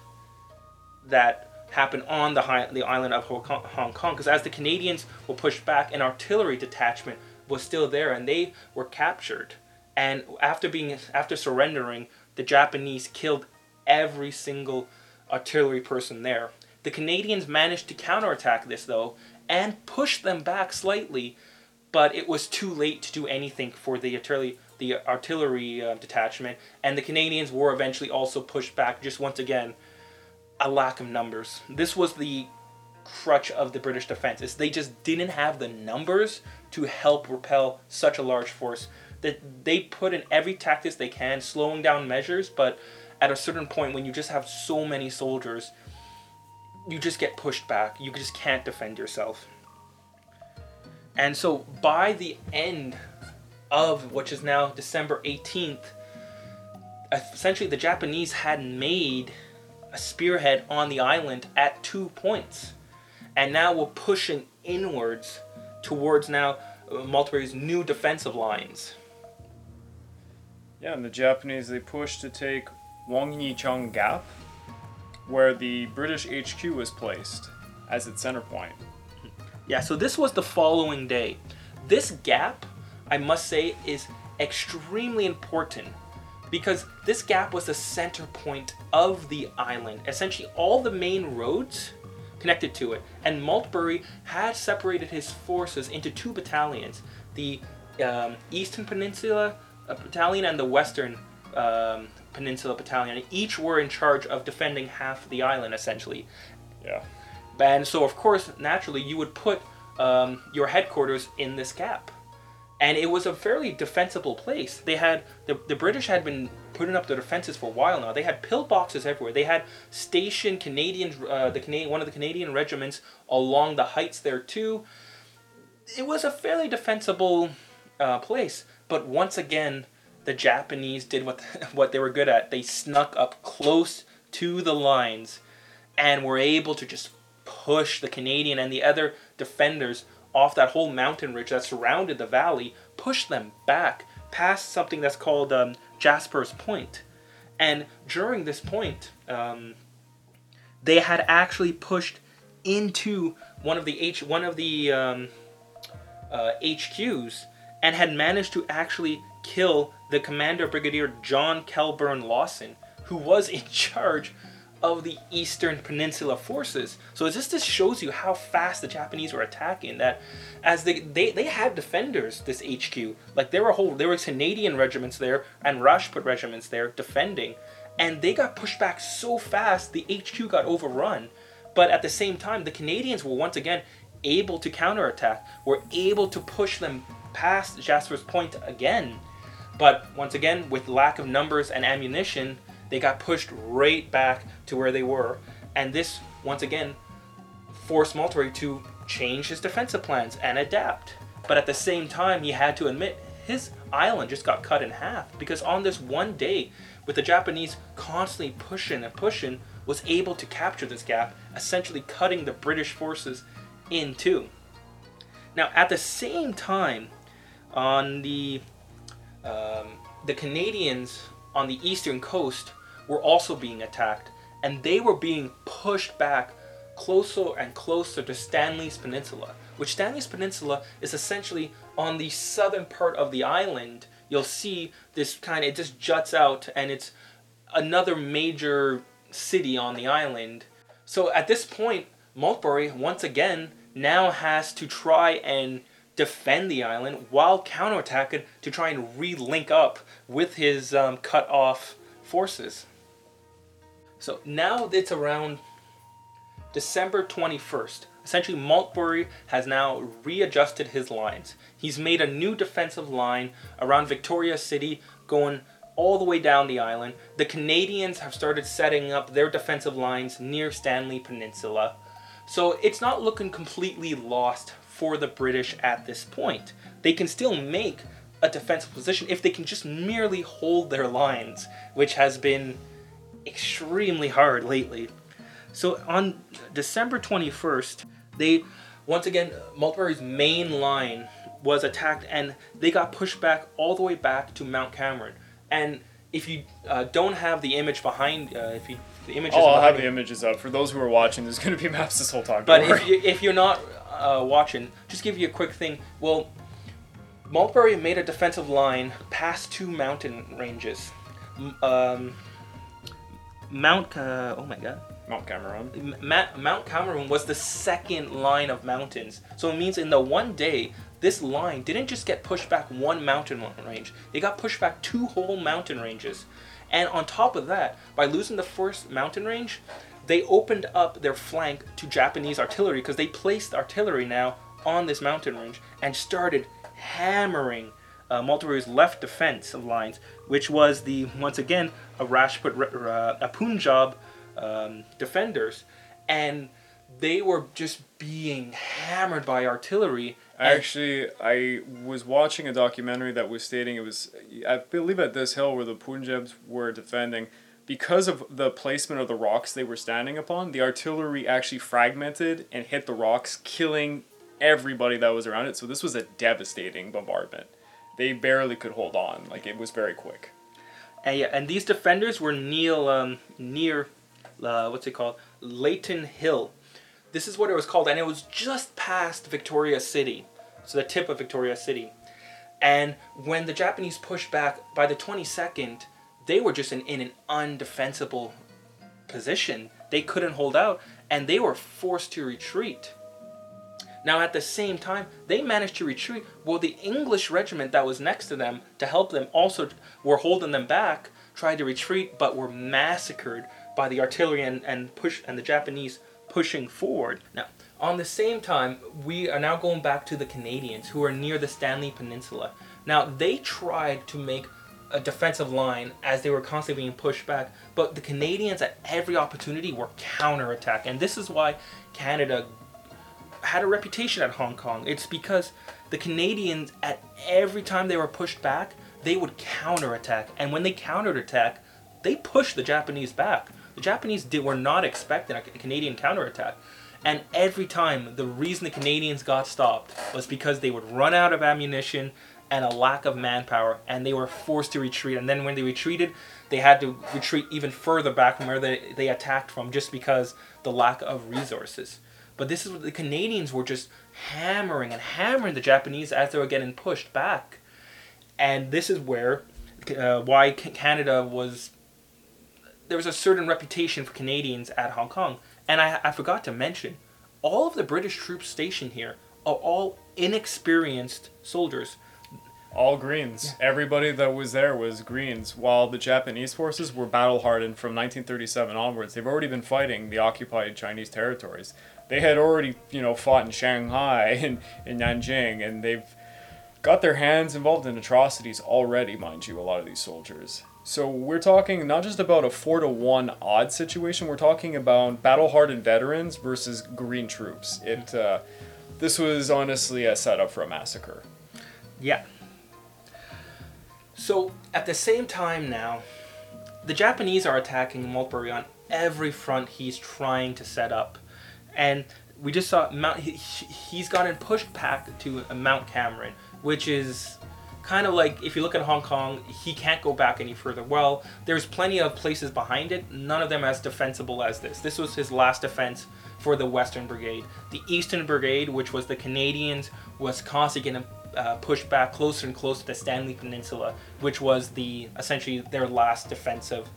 that happened on the island of Hong Kong, because as the Canadians were pushed back, an artillery detachment was still there, and they were captured. And after surrendering, the Japanese killed every single artillery person there. The Canadians managed to counterattack this though and push them back slightly, but it was too late to do anything for the artillery detachment, and the Canadians were eventually also pushed back, just once again, a lack of numbers. This was the crutch of the British defense, is they just didn't have the numbers to help repel such a large force. That they put in every tactics they can, slowing down measures, but at a certain point when you just have so many soldiers, you just get pushed back. You just can't defend yourself. And so by the end of, which is now December 18th, essentially the Japanese had made a spearhead on the island at 2 points, and now we're pushing inwards towards now Maltby's new defensive lines. Yeah, and the Japanese, they pushed to take Wong Yi Chung Gap, where the British HQ was placed as its center point. Yeah, so this was the following day. This gap, I must say, is extremely important, because this gap was the center point of the island. Essentially, all the main roads connected to it, and Maltby had separated his forces into two battalions, the Eastern Peninsula Battalion and the Western Peninsula Battalion, each were in charge of defending half the island, essentially. Yeah. And so, of course, naturally, you would put your headquarters in this gap. And it was a fairly defensible place. They had, the British had been putting up their defenses for a while now. They had pillboxes everywhere. They had stationed Canadians, one of the Canadian regiments along the heights there too. It was a fairly defensible place. But once again, the Japanese did what they were good at. They snuck up close to the lines and were able to just push the Canadian and the other defenders off that whole mountain ridge that surrounded the valley, push them back past something that's called Jasper's Point. And during this point, they had actually pushed into one of the HQs and had managed to actually kill the commander brigadier John Kelburn Lawson, who was in charge of the Eastern Peninsula forces. So this shows you how fast the Japanese were attacking, that as they had defenders, this HQ. Like there were Canadian regiments there and Rajput regiments there defending, and they got pushed back so fast the HQ got overrun. But at the same time, the Canadians were once again able to counterattack, were able to push them past Jasper's Point again. But once again, with lack of numbers and ammunition, they got pushed right back to where they were, and this, once again, forced Maltby to change his defensive plans and adapt. But at the same time, he had to admit his island just got cut in half, because on this one day, with the Japanese constantly pushing and pushing, was able to capture this gap, essentially cutting the British forces in two. Now, at the same time, on the Canadians on the eastern coast were also being attacked, and they were being pushed back closer and closer to Stanley's Peninsula, which Stanley's Peninsula is essentially on the southern part of the island. You'll see this kind of, it just juts out, and it's another major city on the island. So at this point, Maltby once again now has to try and defend the island while counterattacking to try and re-link up with his cut-off forces. So now it's around December 21st. Essentially, Maltby has now readjusted his lines. He's made a new defensive line around Victoria City going all the way down the island. The Canadians have started setting up their defensive lines near Stanley Peninsula. So it's not looking completely lost for the British at this point. They can still make a defensive position if they can just merely hold their lines, which has been extremely hard lately. So on December 21st, they, once again, Maltby's main line was attacked, and they got pushed back all the way back to Mount Cameron. And if you don't have the image behind, if you the images, oh, I'll have the images up for those who are watching. There's going to be maps this whole time. But if you're not watching, just give you a quick thing. Well, Maltby made a defensive line past two mountain ranges. Mount Cameron. Mount Cameron was the second line of mountains. So it means in the one day, this line didn't just get pushed back one mountain range. They got pushed back two whole mountain ranges. And on top of that, by losing the first mountain range, they opened up their flank to Japanese artillery, because they placed artillery now on this mountain range and started hammering Maltby's left defense lines, which was the, once again, a Punjab defenders, and they were just being hammered by artillery. Actually, I was watching a documentary that was stating it was, I believe, at this hill where the Punjabs were defending, because of the placement of the rocks they were standing upon, the artillery actually fragmented and hit the rocks, killing everybody that was around it. So this was a devastating bombardment. They barely could hold on. Like, it was very quick. And, yeah, and these defenders were near Leighton Hill. This is what it was called, and it was just past Victoria City, so the tip of Victoria City. And when the Japanese pushed back, by the 22nd, they were just in an undefensible position. They couldn't hold out, and they were forced to retreat. Now at the same time, they managed to retreat, while the English regiment that was next to them to help them also were holding them back, tried to retreat, but were massacred by the artillery and the Japanese pushing forward. Now, on the same time, we are now going back to the Canadians who are near the Stanley Peninsula. Now, they tried to make a defensive line as they were constantly being pushed back, but the Canadians at every opportunity were counterattack, and this is why Canada had a reputation at Hong Kong. It's because the Canadians, at every time they were pushed back, they would counterattack, and when they counterattack, they pushed the Japanese back. The Japanese were not expecting a Canadian counterattack, and every time the reason the Canadians got stopped was because they would run out of ammunition and a lack of manpower, and they were forced to retreat. And then when they retreated, they had to retreat even further back from where they attacked from, just because the lack of resources. But this is what the Canadians were just hammering and hammering the Japanese as they were getting pushed back. And this is where why Canada was, there was a certain reputation for Canadians at Hong Kong. And I forgot to mention, all of the British troops stationed here are all inexperienced soldiers. All Greens. Yeah. Everybody that was there was Greens, while the Japanese forces were battle-hardened from 1937 onwards. They've already been fighting the occupied Chinese territories. They had already, fought in Shanghai and in Nanjing, and they've got their hands involved in atrocities already, mind you, a lot of these soldiers. So we're talking not just about a 4-to-1 odd situation, we're talking about battle-hardened veterans versus Green troops. This was honestly a setup for a massacre. Yeah. So, at the same time now, the Japanese are attacking Maltby on every front he's trying to set up. And we just saw, he's gotten pushed back to Mount Cameron, which is kind of like, if you look at Hong Kong, he can't go back any further. Well, there's plenty of places behind it, none of them as defensible as this. This was his last defense for the Western Brigade. The Eastern Brigade, which was the Canadians, was constantly getting pushed back closer and closer to the Stanley Peninsula, which was essentially their last defensive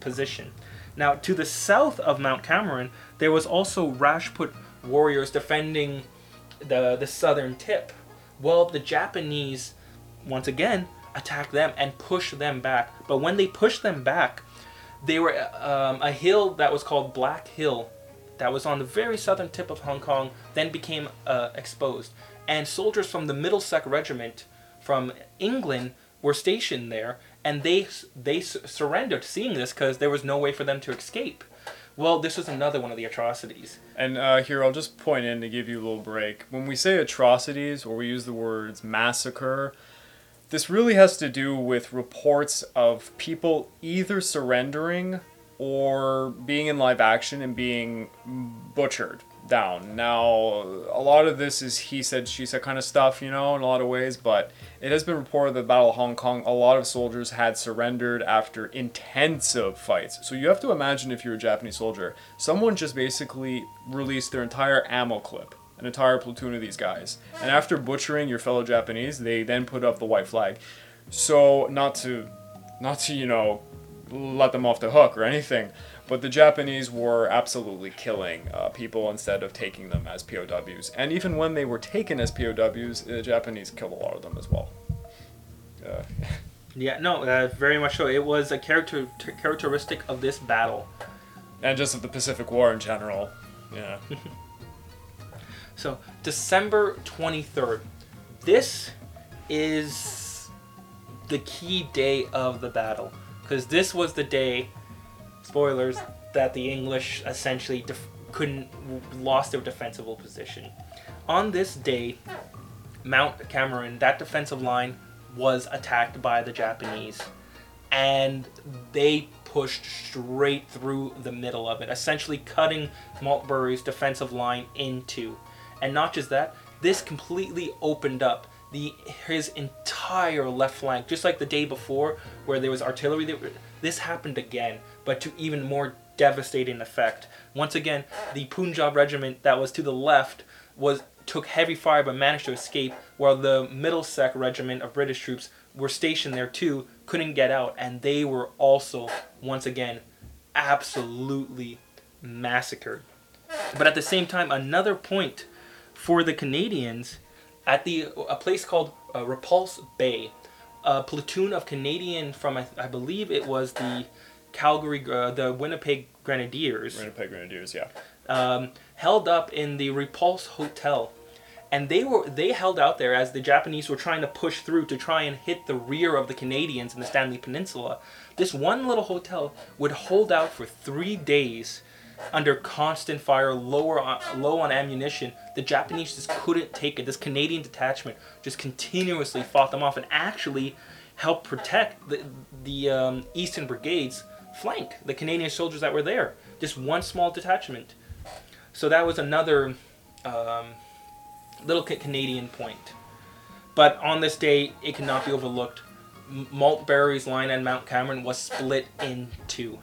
position. Now, to the south of Mount Cameron, there was also Rajput warriors defending the southern tip. Well, the Japanese, once again, attacked them and pushed them back. But when they pushed them back, they were a hill that was called Black Hill, that was on the very southern tip of Hong Kong, then became exposed. And soldiers from the Middlesex Regiment from England were stationed there, and they surrendered seeing this because there was no way for them to escape. Well, this was another one of the atrocities. And here, I'll just point in to give you a little break. When we say atrocities, or we use the words massacre, this really has to do with reports of people either surrendering or being in live action and being butchered down. Now, a lot of this is he said, she said kind of stuff, in a lot of ways, but it has been reported that the Battle of Hong Kong, a lot of soldiers had surrendered after intensive fights. So you have to imagine, if you're a Japanese soldier, someone just basically released their entire ammo clip, an entire platoon of these guys. And after butchering your fellow Japanese, they then put up the white flag. So not to, let them off the hook or anything, but the Japanese were absolutely killing people instead of taking them as POWs. And even when they were taken as POWs, the Japanese killed a lot of them as well. Very much so. It was a characteristic of this battle. And just of the Pacific War in general. Yeah. So, December 23rd. This is the key day of the battle, because this was the day, spoilers, that the English essentially lost their defensible position. On this day, Mount Cameron, that defensive line, was attacked by the Japanese, and they pushed straight through the middle of it, essentially cutting Maltby's defensive line in two. And not just that, this completely opened up his entire left flank, just like the day before where there was artillery. This happened again, but to even more devastating effect. Once again, the Punjab regiment that was to the left took heavy fire but managed to escape, while the Middlesex regiment of British troops were stationed there too, couldn't get out, and they were also, once again, absolutely massacred. But at the same time, another point for the Canadians at a place called Repulse Bay. A platoon of Canadian from, I believe it was the Calgary, the Winnipeg Grenadiers. Winnipeg Grenadiers, yeah. Held up in the Repulse Hotel. And they held out there as the Japanese were trying to push through to try and hit the rear of the Canadians in the Stanley Peninsula. This one little hotel would hold out for 3 days under constant fire, low on ammunition. The Japanese just couldn't take it. This Canadian detachment just continuously fought them off and actually helped protect the Eastern Brigade's flank, the Canadian soldiers that were there. Just one small detachment. So that was another... little Canadian point. But on this day, it cannot be overlooked. Maltby's line at Mount Cameron was split in two.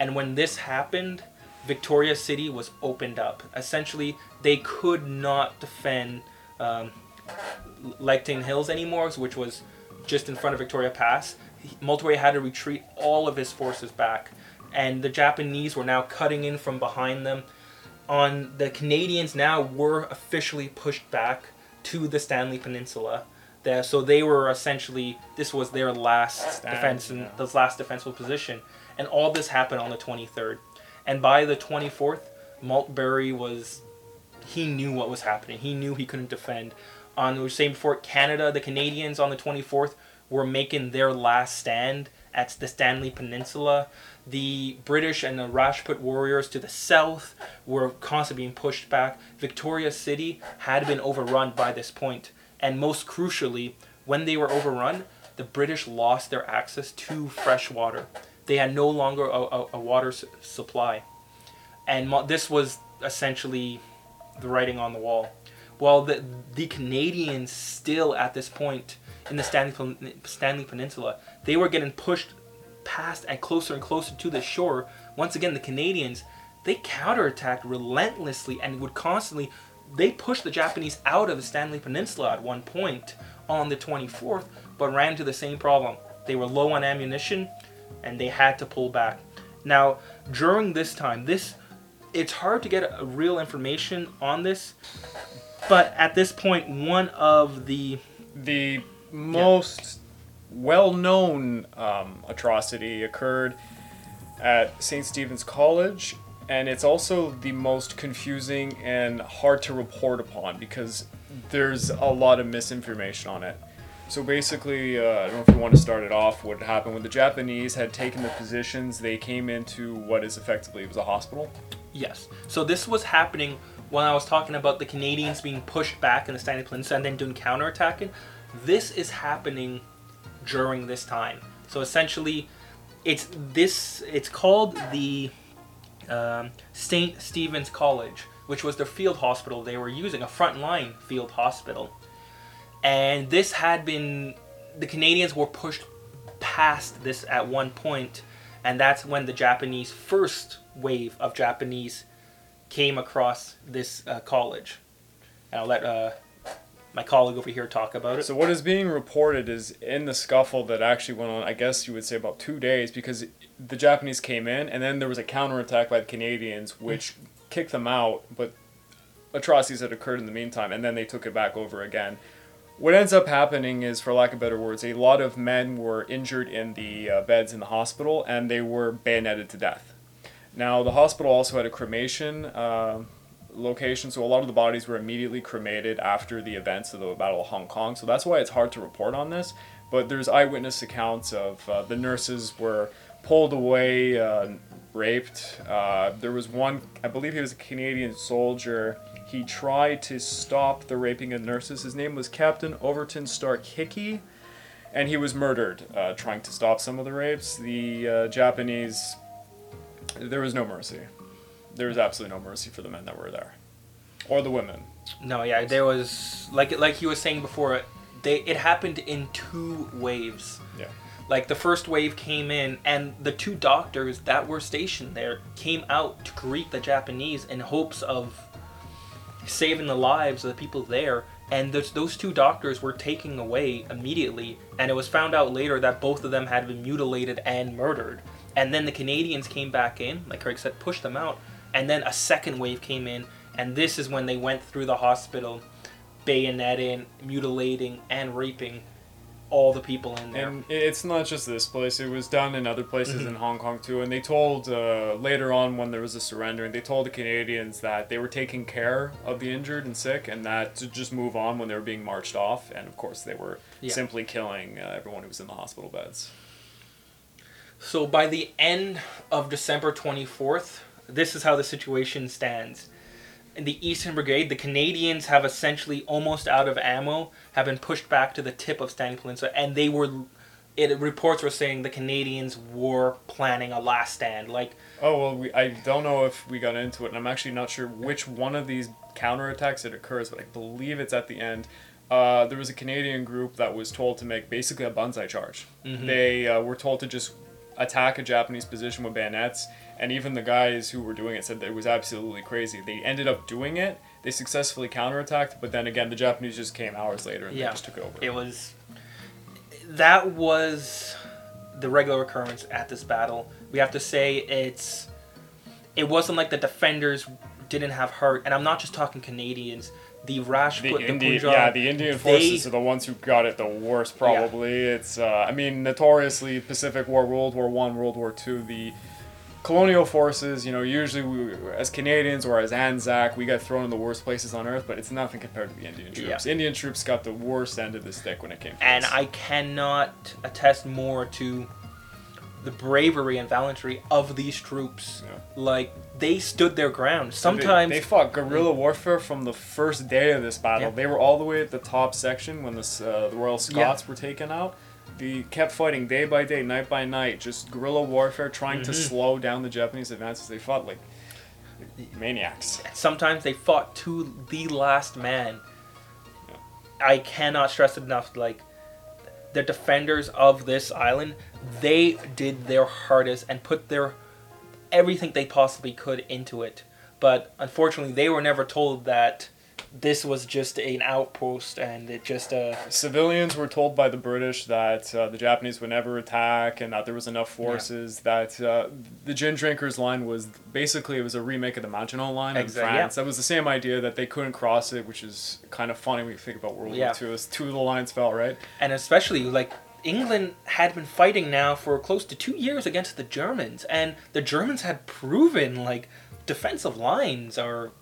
And when this happened, Victoria City was opened up. Essentially, they could not defend Lechton Hills anymore, which was just in front of Victoria Pass. Maltby had to retreat all of his forces back. And the Japanese were now cutting in from behind them. The Canadians now were officially pushed back to the Stanley Peninsula. So they were essentially, this was their last defense, and the last defensive position. And all this happened on the 23rd. And by the 24th, Maltby he knew what was happening. He knew he couldn't defend. On the same fort, Canada, the Canadians on the 24th were making their last stand at the Stanley Peninsula. The British and the Rajput warriors to the south were constantly being pushed back. Victoria City had been overrun by this point. And most crucially, when they were overrun, the British lost their access to fresh water. They had no longer a water supply. And this was essentially the writing on the wall. While the Canadians still at this point in the Stanley Peninsula, they were getting pushed past and closer to the shore. Once again, the Canadians, they counterattacked relentlessly and would constantly, they pushed the Japanese out of the Stanley Peninsula at one point on the 24th, but ran into the same problem. They were low on ammunition and they had to pull back. Now, during this time, it's hard to get real information on this, but at this point, one of the most... Yeah. Well-known atrocity occurred at St. Stephen's College, and it's also the most confusing and hard to report upon because there's a lot of misinformation on it. So basically, I don't know if you want to start it off, what happened when the Japanese had taken the positions, they came into what is effectively was a hospital? Yes. So this was happening when I was talking about the Canadians being pushed back in the Stanley Peninsula and then doing counterattacking. This is happening during this time. So essentially, it's called the St. Stephen's College, which was their field hospital they were using, a frontline field hospital. And this had been, the Canadians were pushed past this at one point, and that's when the Japanese, first wave of Japanese came across this college. And I'll let my colleague over here talk about it. So what is being reported is in the scuffle that actually went on, I guess you would say about 2 days, because the Japanese came in and then there was a counterattack by the Canadians, which kicked them out, but atrocities had occurred in the meantime, and then they took it back over again. What ends up happening is, for lack of better words, a lot of men were injured in the beds in the hospital, and they were bayoneted to death. Now, the hospital also had a cremation location, so a lot of the bodies were immediately cremated after the events of the Battle of Hong Kong, so that's why it's hard to report on this, but there's eyewitness accounts of the nurses were pulled away, raped. There was one, I believe he was a Canadian soldier, he tried to stop the raping of nurses. His name was Captain Overton Stark Hickey, and he was murdered trying to stop some of the rapes. The Japanese, there was no mercy. There was absolutely no mercy for the men that were there, or the women. No, yeah, there was like he was saying before. It happened in two waves. Yeah. Like the first wave came in, and the two doctors that were stationed there came out to greet the Japanese in hopes of saving the lives of the people there. And those two doctors were taken away immediately, and it was found out later that both of them had been mutilated and murdered. And then the Canadians came back in, like Craig said, pushed them out. And then a second wave came in And this is when they went through the hospital, bayoneting, mutilating, and raping all the people in there. And it's not just this place. It was done in other places in Hong Kong too. And they told, later on when there was a surrender, they told the Canadians that they were taking care of the injured and sick, and that to just move on when they were being marched off. And of course they were simply killing everyone who was in the hospital beds. So by the end of December 24th, this is how the situation stands. In the Eastern Brigade, the Canadians have essentially almost out of ammo, have been pushed back to the tip of Stanley Peninsula, and they were, reports were saying the Canadians were planning a last stand. Like, oh, well, I don't know if we got into it, and I'm actually not sure which one of these counterattacks it occurs, but I believe it's at the end. There was a Canadian group that was told to make basically a banzai charge. They were told to just attack a Japanese position with bayonets, and even the guys who were doing it said that it was absolutely crazy. They ended up doing it, they successfully counterattacked, but then again the Japanese just came hours later and they just took it over. That was the regular occurrence at this battle. We have to say it wasn't like the defenders didn't have hurt, and I'm not just talking Canadians. The Rajput, the Punjab, the Indian forces are the ones who got it the worst, probably. It's, I mean, notoriously, Pacific War, World War I, World War II, the colonial forces, you know, usually we, as Canadians or as Anzac, we got thrown in the worst places on earth, but it's nothing compared to the Indian troops. Yeah. Indian troops got the worst end of the stick when it came to this. I cannot attest more to the bravery and valentry of these troops. Like, they stood their ground. Sometimes they fought guerrilla warfare from the first day of this battle. They were all the way at the top section when this, the Royal Scots were taken out. They kept fighting day by day, night by night, just guerrilla warfare, trying to slow down the Japanese advances. They fought like maniacs. Sometimes they fought to the last man. I cannot stress it enough, like, the defenders of this island, they did their hardest and put their everything they possibly could into it. But unfortunately, they were never told that this was just an outpost and it just Civilians were told by the British that the Japanese would never attack and that there was enough forces. That the Gin Drinkers line was basically, it was a remake of the Maginot Line in France. That was the same idea, that they couldn't cross it, which is kind of funny when you think about World War II. It was two of the lines fell, right? And especially, like, England had been fighting now for close to 2 years against the Germans, and the Germans had proven, like, defensive lines are...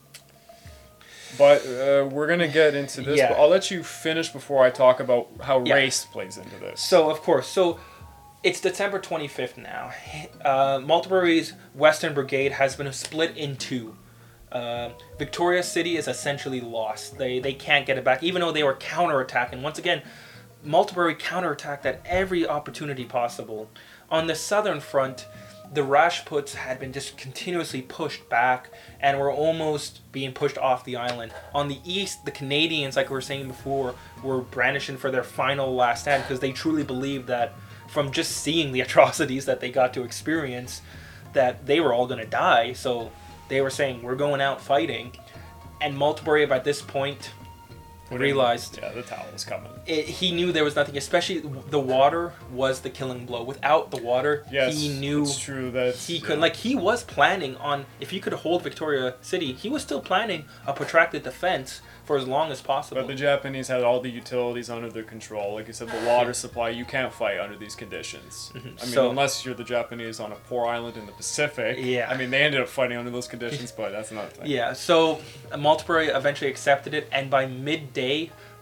But we're going to get into this, but I'll let you finish before I talk about how race plays into this. So, of course, so it's December 25th now. Maltby's Western Brigade has been split in two. Victoria City is essentially lost. They can't get it back, even though they were counterattacking. Once again, Maltby counterattacked at every opportunity possible. On the southern front, the Rajputs had been just continuously pushed back and were almost being pushed off the island. On the east, the Canadians, like we were saying before, were brandishing for their final last stand because they truly believed that from just seeing the atrocities that they got to experience, that they were all going to die. So they were saying, we're going out fighting. And Maltby, by this point, realized the towel was coming. He knew there was nothing, especially the water was the killing blow. Without the water, he knew it's true that he could like, he was planning on, if he could hold Victoria City, he was still planning a protracted defense for as long as possible. But the Japanese had all the utilities under their control. Like you said, the water supply, you can't fight under these conditions. I mean, unless you're the Japanese on a poor island in the Pacific. I mean, they ended up fighting under those conditions, but that's another thing. So Maltby eventually accepted it, and by midday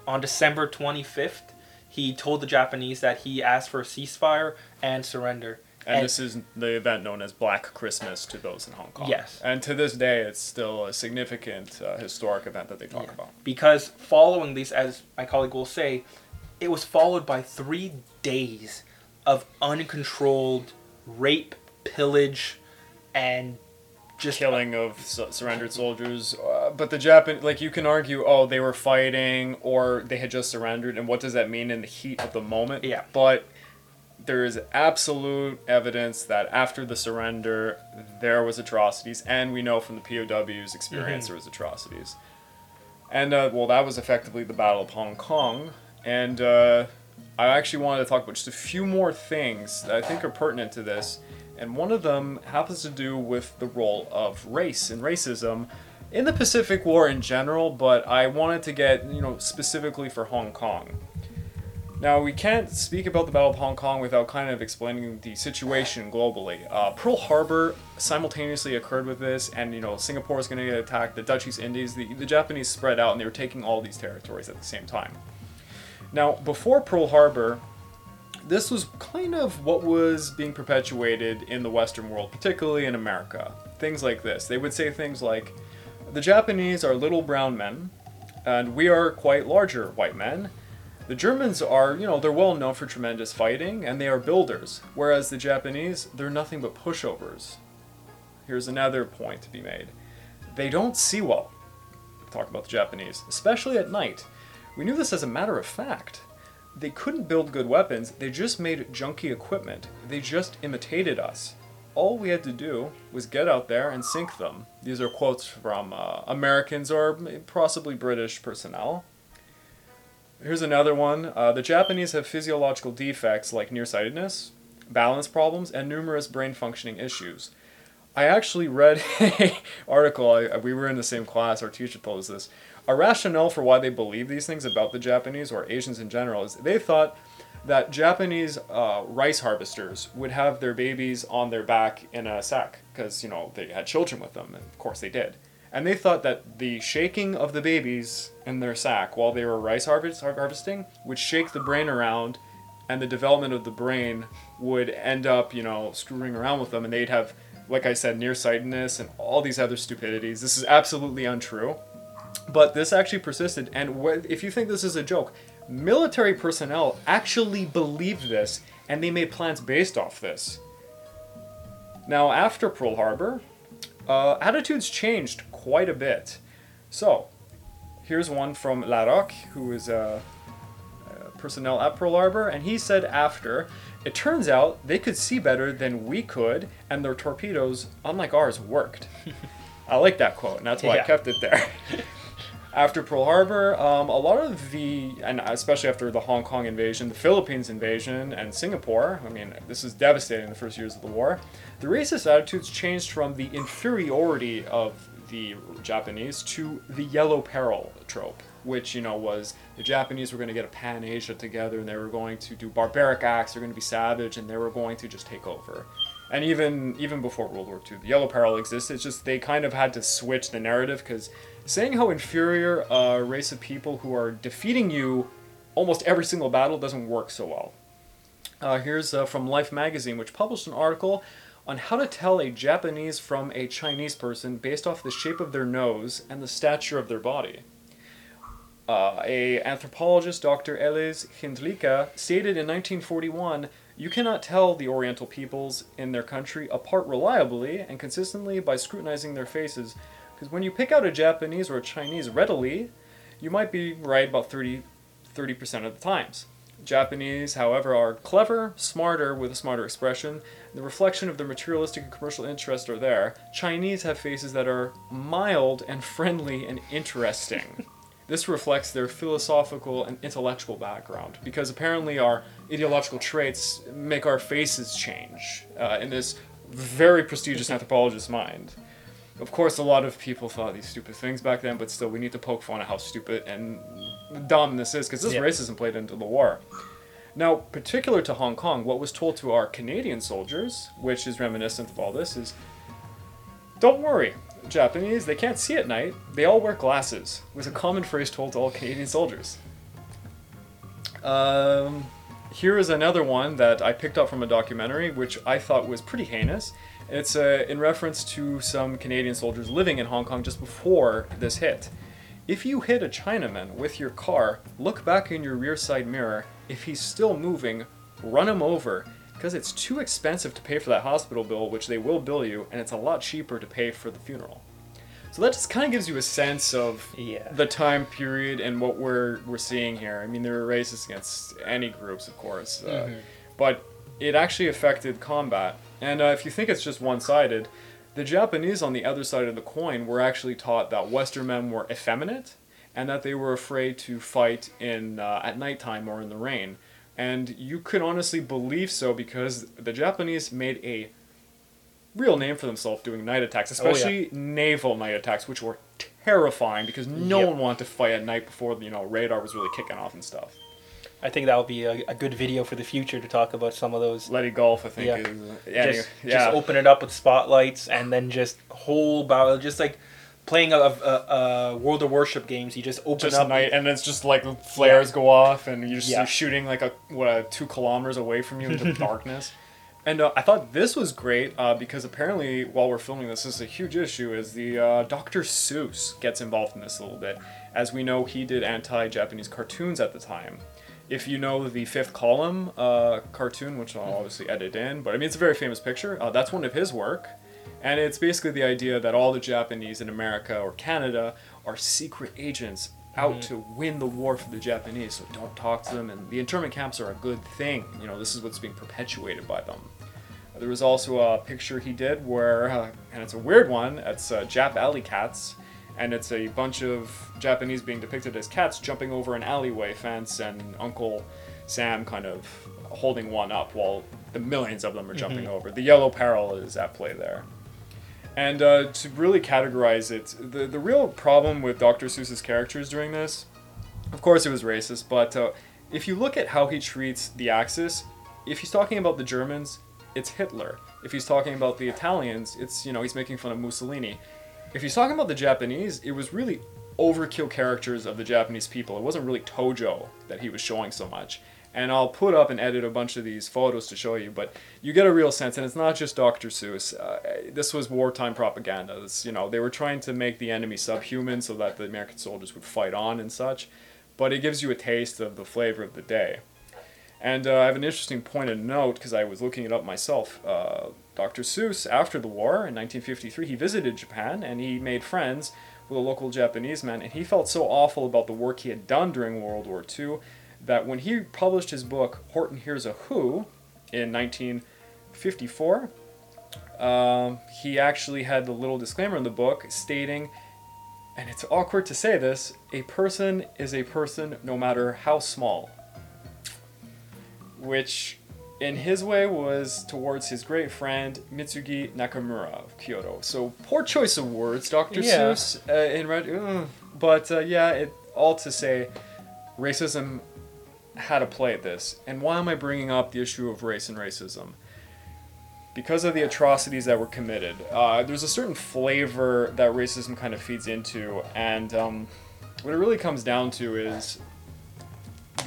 on December 25th, he told the Japanese that he asked for a ceasefire and surrender. And this is the event known as Black Christmas to those in Hong Kong. And to this day, it's still a significant historic event that they talk about. Because following these, as my colleague will say, it was followed by 3 days of uncontrolled rape, pillage, and just killing of surrendered soldiers. But the Japanese, like, you can argue, oh, they were fighting or they had just surrendered, and what does that mean in the heat of the moment? But there is absolute evidence that after the surrender, there was atrocities, and we know from the POW's experience there was atrocities. And, well, that was effectively the Battle of Hong Kong, and I actually wanted to talk about just a few more things that I think are pertinent to this, and one of them happens to do with the role of race and racism in the Pacific War in general, but I wanted to get, you know, specifically for Hong Kong. Now, we can't speak about the Battle of Hong Kong without kind of explaining the situation globally. Pearl Harbor simultaneously occurred with this, and, you know, Singapore was going to get attacked, the Dutch East Indies, the Japanese spread out, and they were taking all these territories at the same time. Now, before Pearl Harbor, this was kind of what was being perpetuated in the Western world, particularly in America. Things like this. They would say things like, the Japanese are little brown men, and we are quite larger white men. The Germans are, you know, they're well known for tremendous fighting, and they are builders, whereas the Japanese, they're nothing but pushovers. Here's another point to be made. They don't see well. Talk about the Japanese, especially at night. We knew this as a matter of fact. They couldn't build good weapons, they just made junky equipment. They just imitated us. All we had to do was get out there and sink them. These are quotes from Americans or possibly British personnel. Here's another one. The Japanese have physiological defects like nearsightedness, balance problems, and numerous brain functioning issues. I actually read an article, we were in the same class, our teacher told us this. A rationale for why they believe these things about the Japanese, or Asians in general, is they thought that Japanese rice harvesters would have their babies on their back in a sack, because, you know, they had children with them, and of course they did. And they thought that the shaking of the babies in their sack while they were rice harvesting would shake the brain around, and the development of the brain would end up, you know, screwing around with them, and they'd have, like I said, nearsightedness and all these other stupidities. This is absolutely untrue, but this actually persisted, and if you think this is a joke, military personnel actually believed this, and they made plans based off this. Now, after Pearl Harbor, attitudes changed quite a bit. So, here's one from Larocque, who is personnel at Pearl Harbor, and he said after, it turns out they could see better than we could, and their torpedoes, unlike ours, worked. I like that quote, and that's why I kept it there. After Pearl Harbor, a lot of and especially after the Hong Kong invasion, the Philippines invasion, and Singapore, I mean, this is devastating in the first years of the war, the racist attitudes changed from the inferiority of the Japanese to the yellow peril trope, which, you know, was the Japanese were going to get a Pan-Asia together, and they were going to do barbaric acts, they were going to be savage, and they were going to just take over. And even before World War II, the yellow peril existed. It's just they kind of had to switch the narrative, because saying how inferior a race of people who are defeating you almost every single battle doesn't work so well. Here's from Life magazine, which published an article on how to tell a Japanese from a Chinese person based off the shape of their nose and the stature of their body. A anthropologist, Dr. Elez Hindlika, stated in 1941, "You cannot tell the Oriental peoples in their country apart reliably and consistently by scrutinizing their faces, because when you pick out a Japanese or a Chinese readily, you might be right about 30% of the times. Japanese, however, are clever, smarter, with a smarter expression. The reflection of their materialistic and commercial interests are there. Chinese have faces that are mild and friendly and interesting." This reflects their philosophical and intellectual background, because apparently our ideological traits make our faces change in this very prestigious anthropologist's mind. Of course, a lot of people thought these stupid things back then, but still, we need to poke fun at how stupid and dumb this is, because this racism played into the war. Now, particular to Hong Kong, what was told to our Canadian soldiers, which is reminiscent of all this, is, don't worry, Japanese, they can't see at night, they all wear glasses, was a common phrase told to all Canadian soldiers. Here is another one that I picked up from a documentary, which I thought was pretty heinous. It's in reference to some Canadian soldiers living in Hong Kong just before this hit. If you hit a Chinaman with your car, look back in your rear side mirror. If he's still moving, run him over, because it's too expensive to pay for that hospital bill, which they will bill you, and it's a lot cheaper to pay for the funeral. So that just kind of gives you a sense of the time period and what we're seeing here. I mean, they were racist against any groups, of course, but it actually affected combat. And if you think it's just one-sided, the Japanese on the other side of the coin were actually taught that Western men were effeminate and that they were afraid to fight in at nighttime or in the rain. And you could honestly believe so, because the Japanese made a real name for themselves doing night attacks, especially naval night attacks, which were terrifying because no one wanted to fight at night before, you know, radar was really kicking off and stuff. I think that would be a good video for the future to talk about some of those. Letty Golf, I think. Yeah. Just open it up with spotlights and then just whole battle, just like playing a World of Warship games. You just open up night, and it's just like flares go off, and you're just shooting like 2 kilometers away from you into darkness. And I thought this was great because apparently while we're filming this, this is a huge issue, is the Dr. Seuss gets involved in this a little bit. As we know, he did anti-Japanese cartoons at the time. If you know the Fifth Column cartoon, which I'll obviously edit in, but I mean, it's a very famous picture. That's one of his work. And it's basically the idea that all the Japanese in America or Canada are secret agents out to win the war for the Japanese, so don't talk to them. And the internment camps are a good thing. You know, this is what's being perpetuated by them. There was also a picture he did where, and it's a weird one, it's Jap alley cats. And it's a bunch of Japanese being depicted as cats jumping over an alleyway fence and Uncle Sam kind of holding one up while the millions of them are jumping over. The yellow peril is at play there. And to really categorize it, the real problem with Dr. Seuss's characters during this, of course it was racist, but if you look at how he treats the Axis, if he's talking about the Germans, it's Hitler. If he's talking about the Italians, it's, you know, he's making fun of Mussolini. If he's talking about the Japanese, it was really overkill characters of the Japanese people. It wasn't really Tojo that he was showing so much. And I'll put up and edit a bunch of these photos to show you, but you get a real sense, and it's not just Dr. Seuss. This was wartime propaganda. This, you know, they were trying to make the enemy subhuman so that the American soldiers would fight on and such, but it gives you a taste of the flavor of the day. And I have an interesting point to note, because I was looking it up myself. Dr. Seuss, after the war, in 1953, he visited Japan, and he made friends with a local Japanese man, and he felt so awful about the work he had done during World War II, that when he published his book, Horton Hears a Who, in 1954, he actually had a little disclaimer in the book stating, and it's awkward to say this, a person is a person no matter how small. Which, in his way, was towards his great friend, Mitsugi Nakamura of Kyoto. So, poor choice of words, Dr. Seuss. But all to say, racism had a play at this. And why am I bringing up the issue of race and racism? Because of the atrocities that were committed. There's a certain flavor that racism kind of feeds into, and what it really comes down to is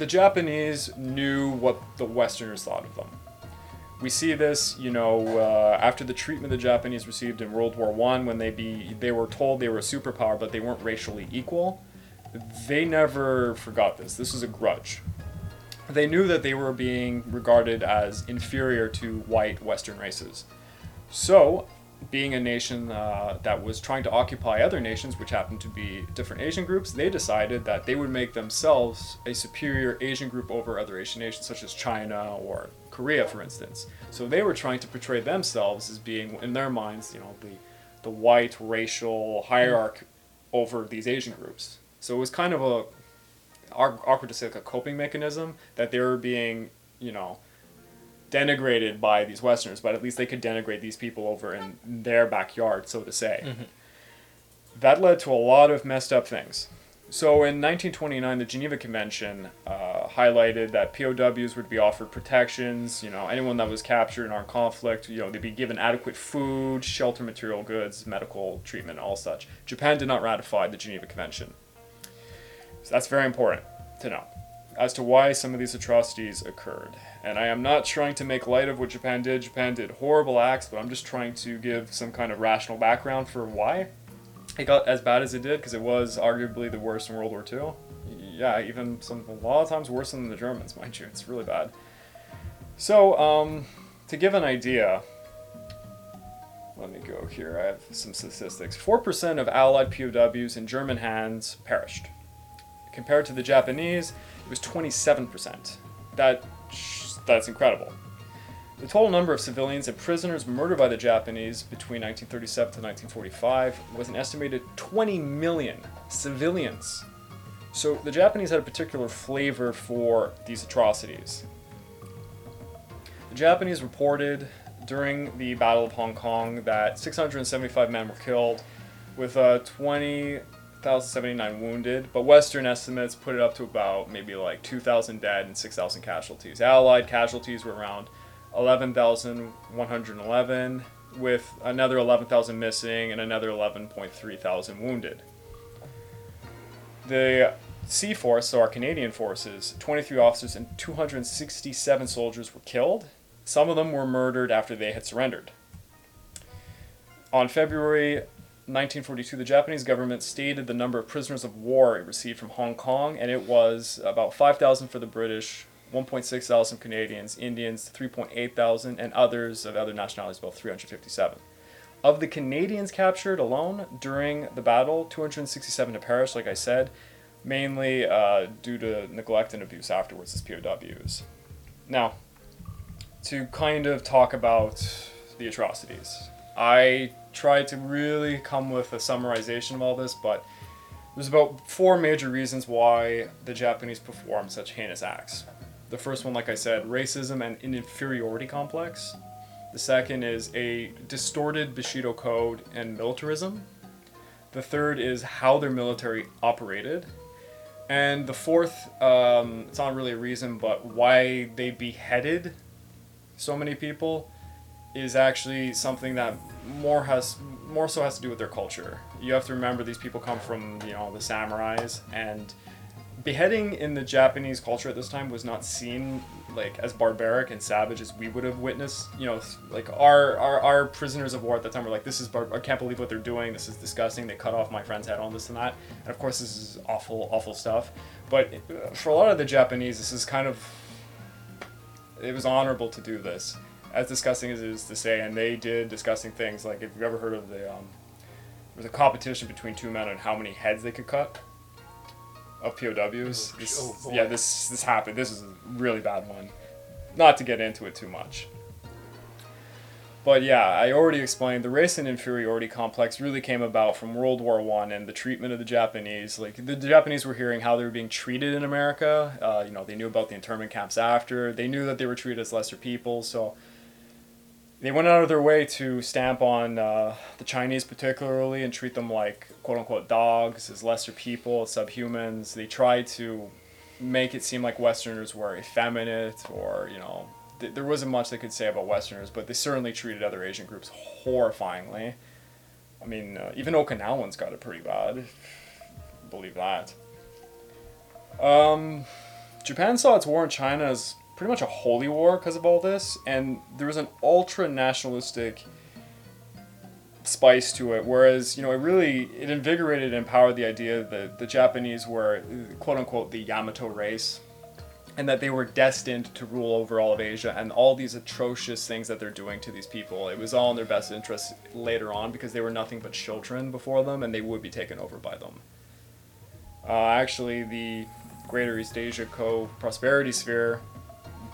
the Japanese knew what the Westerners thought of them. We see this, you know, after the treatment the Japanese received in World War I, when they were told they were a superpower, but they weren't racially equal. They never forgot this. This was a grudge. They knew that they were being regarded as inferior to white Western races. So, being a nation that was trying to occupy other nations, which happened to be different Asian groups, they decided that they would make themselves a superior Asian group over other Asian nations, such as China or Korea, for instance. So they were trying to portray themselves as being, in their minds, you know, the white racial hierarchy over these Asian groups. So it was kind of a, awkward to say, like a coping mechanism, that they were being, you know, denigrated by these Westerners, but at least they could denigrate these people over in their backyard, so to say. That led to a lot of messed up things. So in 1929, the Geneva Convention highlighted that POWs would be offered protections, you know, anyone that was captured in our conflict, you know, they'd be given adequate food, shelter, material goods, medical treatment, all such. Japan did not ratify the Geneva Convention. So that's very important to know as to why some of these atrocities occurred. And I am not trying to make light of what Japan did. Japan did horrible acts, but I'm just trying to give some kind of rational background for why it got as bad as it did, because it was arguably the worst in World War II. Yeah, even a lot of times worse than the Germans, mind you. It's really bad. So, to give an idea, let me go here. I have some statistics. 4% of Allied POWs in German hands perished. Compared to the Japanese, it was 27%. That's incredible. The total number of civilians and prisoners murdered by the Japanese between 1937 to 1945 was an estimated 20 million civilians. So the Japanese had a particular flavor for these atrocities. The Japanese reported during the Battle of Hong Kong that 675 men were killed, with 20 1,079 wounded, but Western estimates put it up to about maybe like 2,000 dead and 6,000 casualties. Allied casualties were around 11,111, with another 11,000 missing and another 11.3 thousand wounded. The Sea Force, so our Canadian forces, 23 officers and 267 soldiers were killed. Some of them were murdered after they had surrendered. On February 1942, the Japanese government stated the number of prisoners of war it received from Hong Kong, and it was about 5,000 for the British, 1.6 thousand Canadians, Indians 3.8 thousand, and others of other nationalities, about 357. Of the Canadians captured alone during the battle, 267 had perished, like I said, mainly due to neglect and abuse afterwards as POWs. Now, to kind of talk about the atrocities, I tried to really come with a summarization of all this, but there's about four major reasons why the Japanese performed such heinous acts. The first one, like I said, racism and an inferiority complex. The second is a distorted Bushido code and militarism. The third is how their military operated. And the fourth, it's not really a reason, but why they beheaded so many people is actually something that more so has to do with their culture. You have to remember these people come from, you know, the samurais, and beheading in the Japanese culture at this time was not seen like as barbaric and savage as we would have witnessed. You know, like our prisoners of war at that time were like, this is I can't believe what they're doing. This is disgusting. They cut off my friend's head on this and that. And of course, this is awful, awful stuff. But for a lot of the Japanese, this is kind of, it was honorable to do this, as disgusting as it is to say. And they did disgusting things. Like, if you've ever heard of the, there was a competition between two men on how many heads they could cut of POWs. This happened. This is a really bad one. Not to get into it too much. But yeah, I already explained the race and inferiority complex really came about from World War I and the treatment of the Japanese. Like, the Japanese were hearing how they were being treated in America. You know, they knew about the internment camps after. They knew that they were treated as lesser people, so they went out of their way to stamp on the Chinese particularly and treat them like quote-unquote dogs, as lesser people, as subhumans. They tried to make it seem like Westerners were effeminate, or, you know, there wasn't much they could say about Westerners, but they certainly treated other Asian groups horrifyingly. I mean, even Okinawans got it pretty bad. Believe that. Japan saw its war in China as pretty much a holy war because of all this, and there was an ultra-nationalistic spice to it, whereas, you know, it invigorated and empowered the idea that the Japanese were, quote-unquote, the Yamato race, and that they were destined to rule over all of Asia, and all these atrocious things that they're doing to these people, it was all in their best interest later on, because they were nothing but children before them, and they would be taken over by them. Actually, the Greater East Asia co-prosperity sphere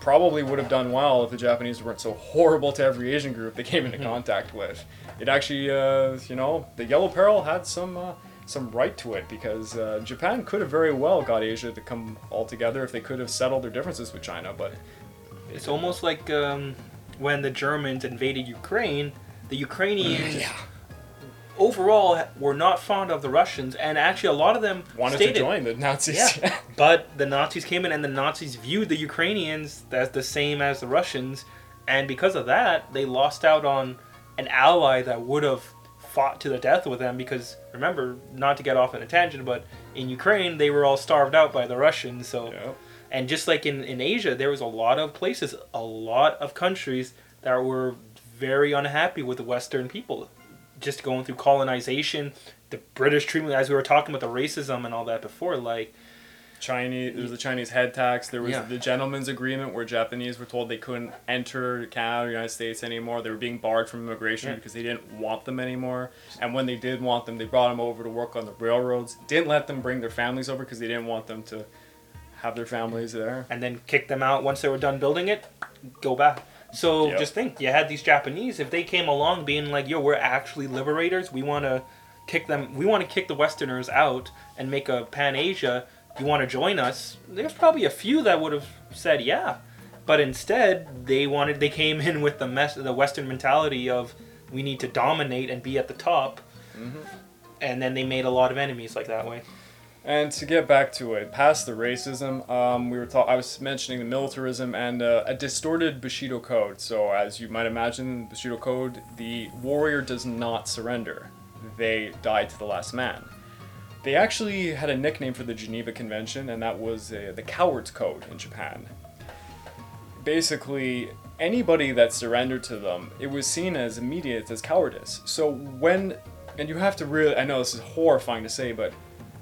probably would have done well if the Japanese weren't so horrible to every Asian group they came into contact with. It actually, you know, the Yellow Peril had some right to it, because Japan could have very well got Asia to come all together if they could have settled their differences with China, but it's almost like when the Germans invaded Ukraine, the Ukrainians overall were not fond of the Russians, and actually a lot of them wanted to join the Nazis. Yeah, but the Nazis came in, and the Nazis viewed the Ukrainians as the same as the Russians, and because of that, they lost out on an ally that would have fought to the death with them, because, remember, not to get off on a tangent, but in Ukraine, they were all starved out by the Russians, so... Yeah. And just like in Asia, there was a lot of countries that were very unhappy with the Western people. Just going through colonization, the British treatment, as we were talking about the racism and all that before, like there was the Chinese head tax, there was the gentleman's agreement where Japanese were told they couldn't enter Canada or the United States anymore. They were being barred from immigration because they didn't want them anymore. And when they did want them, they brought them over to work on the railroads. Didn't let them bring their families over because they didn't want them to have their families there. And then kick them out once they were done building it, go back. So just think, you had these Japanese, if they came along being like, yo, we're actually liberators, we want to kick the Westerners out and make a Pan-Asia, you want to join us, there's probably a few that would have said yeah. But instead, they came in with the Western mentality of, we need to dominate and be at the top. Mm-hmm. and then they made a lot of enemies like that way. And to get back to it, past the racism, I was mentioning the militarism and a distorted Bushido code. So as you might imagine, the Bushido code, the warrior does not surrender. They die to the last man. They actually had a nickname for the Geneva Convention, and that was the Coward's Code in Japan. Basically, anybody that surrendered to them, it was seen as immediate as cowardice. So when, and you have to really, I know this is horrifying to say, but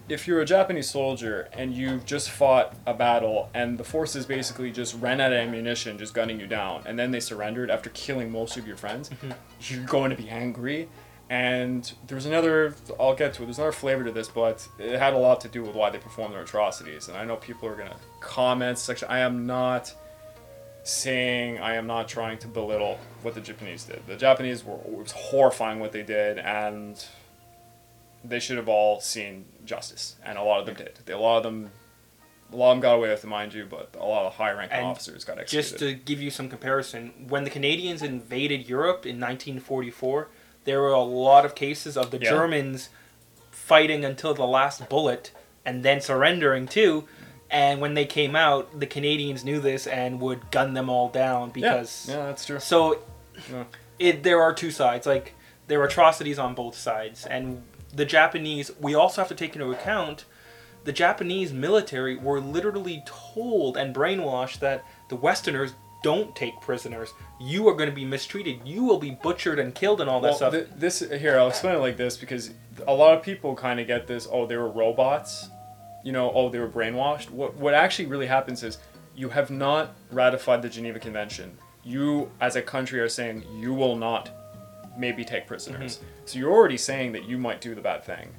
if you're a Japanese soldier and you've just fought a battle and the forces basically just ran out of ammunition, just gunning you down, and then they surrendered after killing most of your friends, you're going to be angry. And there's another, I'll get to it, there's another flavor to this, but it had a lot to do with why they performed their atrocities. And I know people are going to comment section. I am not trying to belittle what the Japanese did. The Japanese were, it was horrifying what they did, and they should have all seen justice, and a lot of them did. A lot of them got away with it, mind you, but a lot of high-ranking officers got executed. Just to give you some comparison, when the Canadians invaded Europe in 1944, there were a lot of cases of the Germans fighting until the last bullet and then surrendering too. And when they came out, the Canadians knew this and would gun them all down because... Yeah, that's true. So there are two sides. Like, there are atrocities on both sides, and the Japanese, we also have to take into account, the Japanese military were literally told and brainwashed that the Westerners don't take prisoners. You are going to be mistreated. You will be butchered and killed and all that stuff. Here, I'll explain it like this, because a lot of people kind of get this, oh, they were robots, they were brainwashed. What actually really happens is you have not ratified the Geneva Convention. You, as a country, are saying you will not maybe take prisoners. Mm-hmm. So you're already saying that you might do the bad thing.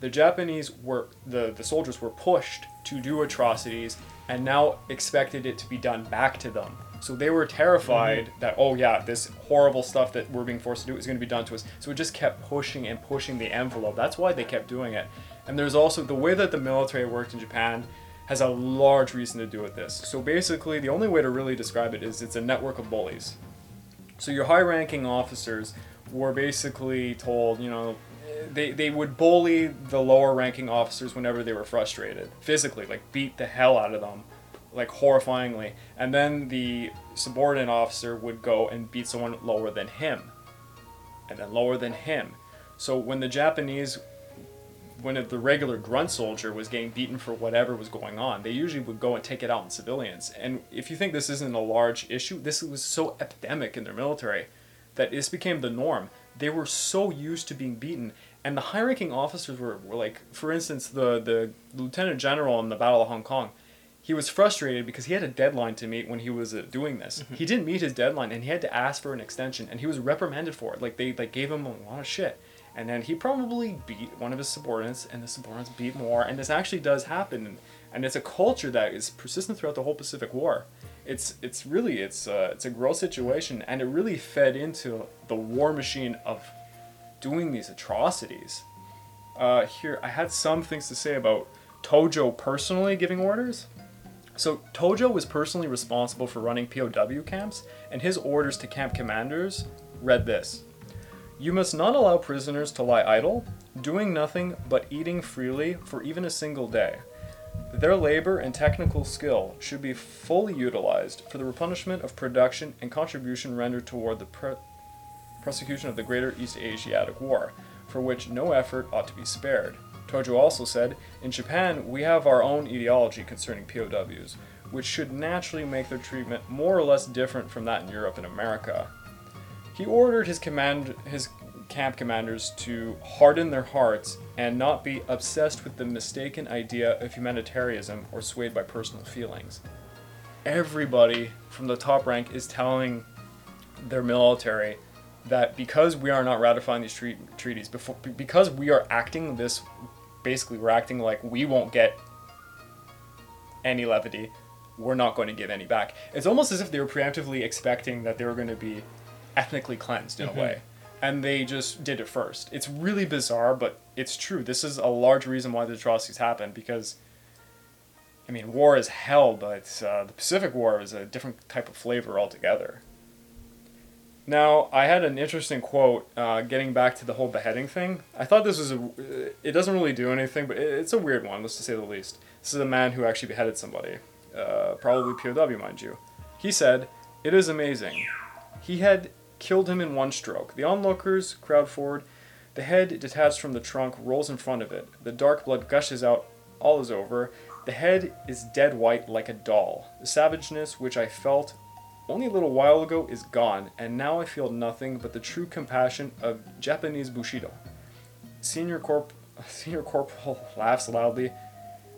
The Japanese were, the soldiers were pushed to do atrocities and now expected it to be done back to them. So they were terrified that, this horrible stuff that we're being forced to do is going to be done to us. So it just kept pushing and pushing the envelope. That's why they kept doing it. And there's also the way that the military worked in Japan has a large reason to do with this. So basically, the only way to really describe it is it's a network of bullies. So your high-ranking officers were basically told, they would bully the lower-ranking officers whenever they were frustrated, physically, like beat the hell out of them, like horrifyingly. And then the subordinate officer would go and beat someone lower than him, and then lower than him. So when the Japanese, when the regular grunt soldier was getting beaten for whatever was going on, they usually would go and take it out on civilians. And if you think this isn't a large issue, this was so epidemic in their military that this became the norm. They were so used to being beaten. And the high-ranking officers were like, for instance, the lieutenant general in the Battle of Hong Kong, he was frustrated because he had a deadline to meet when he was doing this. He didn't meet his deadline, and he had to ask for an extension, and he was reprimanded for it. Like, they gave him a lot of shit. And then he probably beat one of his subordinates, and the subordinates beat more, and this actually does happen. And it's a culture that is persistent throughout the whole Pacific War. It's really a gross situation, and it really fed into the war machine of doing these atrocities. Here, I had some things to say about Tojo personally giving orders. So Tojo was personally responsible for running POW camps, and his orders to camp commanders read this: "You must not allow prisoners to lie idle, doing nothing but eating freely for even a single day. Their labor and technical skill should be fully utilized for the replenishment of production and contribution rendered toward the prosecution of the Greater East Asiatic War, for which no effort ought to be spared." Tojo also said, "In Japan, we have our own ideology concerning POWs, which should naturally make their treatment more or less different from that in Europe and America." He ordered his camp commanders to harden their hearts and not be obsessed with the mistaken idea of humanitarianism or swayed by personal feelings. Everybody from the top rank is telling their military that because we are not ratifying these treaties, because we are acting this, basically we're acting like we won't get any levity, we're not going to give any back. It's almost as if they were preemptively expecting that they were going to be ethnically cleansed in a way, and they just did it first. It's really bizarre, but it's true. This is a large reason why the atrocities happen, because I mean, war is hell, but the Pacific War is a different type of flavor altogether. Now, I had an interesting quote getting back to the whole beheading thing. I thought this was it doesn't really do anything, but it's a weird one, let's just say the least. This is a man who actually beheaded somebody. Probably POW, mind you. He said, "It is amazing. He had killed him in one stroke. The onlookers crowd forward. The head, detached from the trunk, rolls in front of it. The dark blood gushes out. All is over. The head is dead white like a doll. The savageness which I felt only a little while ago is gone, and now I feel nothing but the true compassion of Japanese Bushido." Senior Corporal laughs loudly.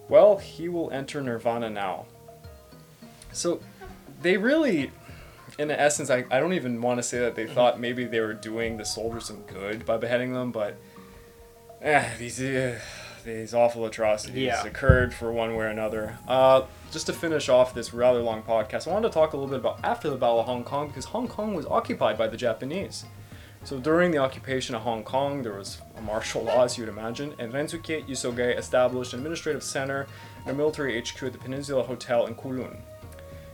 "Well, he will enter Nirvana now." So they really, in essence, I don't even want to say that they thought maybe they were doing the soldiers some good by beheading them, but these awful atrocities occurred for one way or another. Just to finish off this rather long podcast, I wanted to talk a little bit about after the Battle of Hong Kong, because Hong Kong was occupied by the Japanese. So during the occupation of Hong Kong, there was a martial law, as you would imagine, and Renizuke Isogai established an administrative center and a military HQ at the Peninsula Hotel in Kowloon.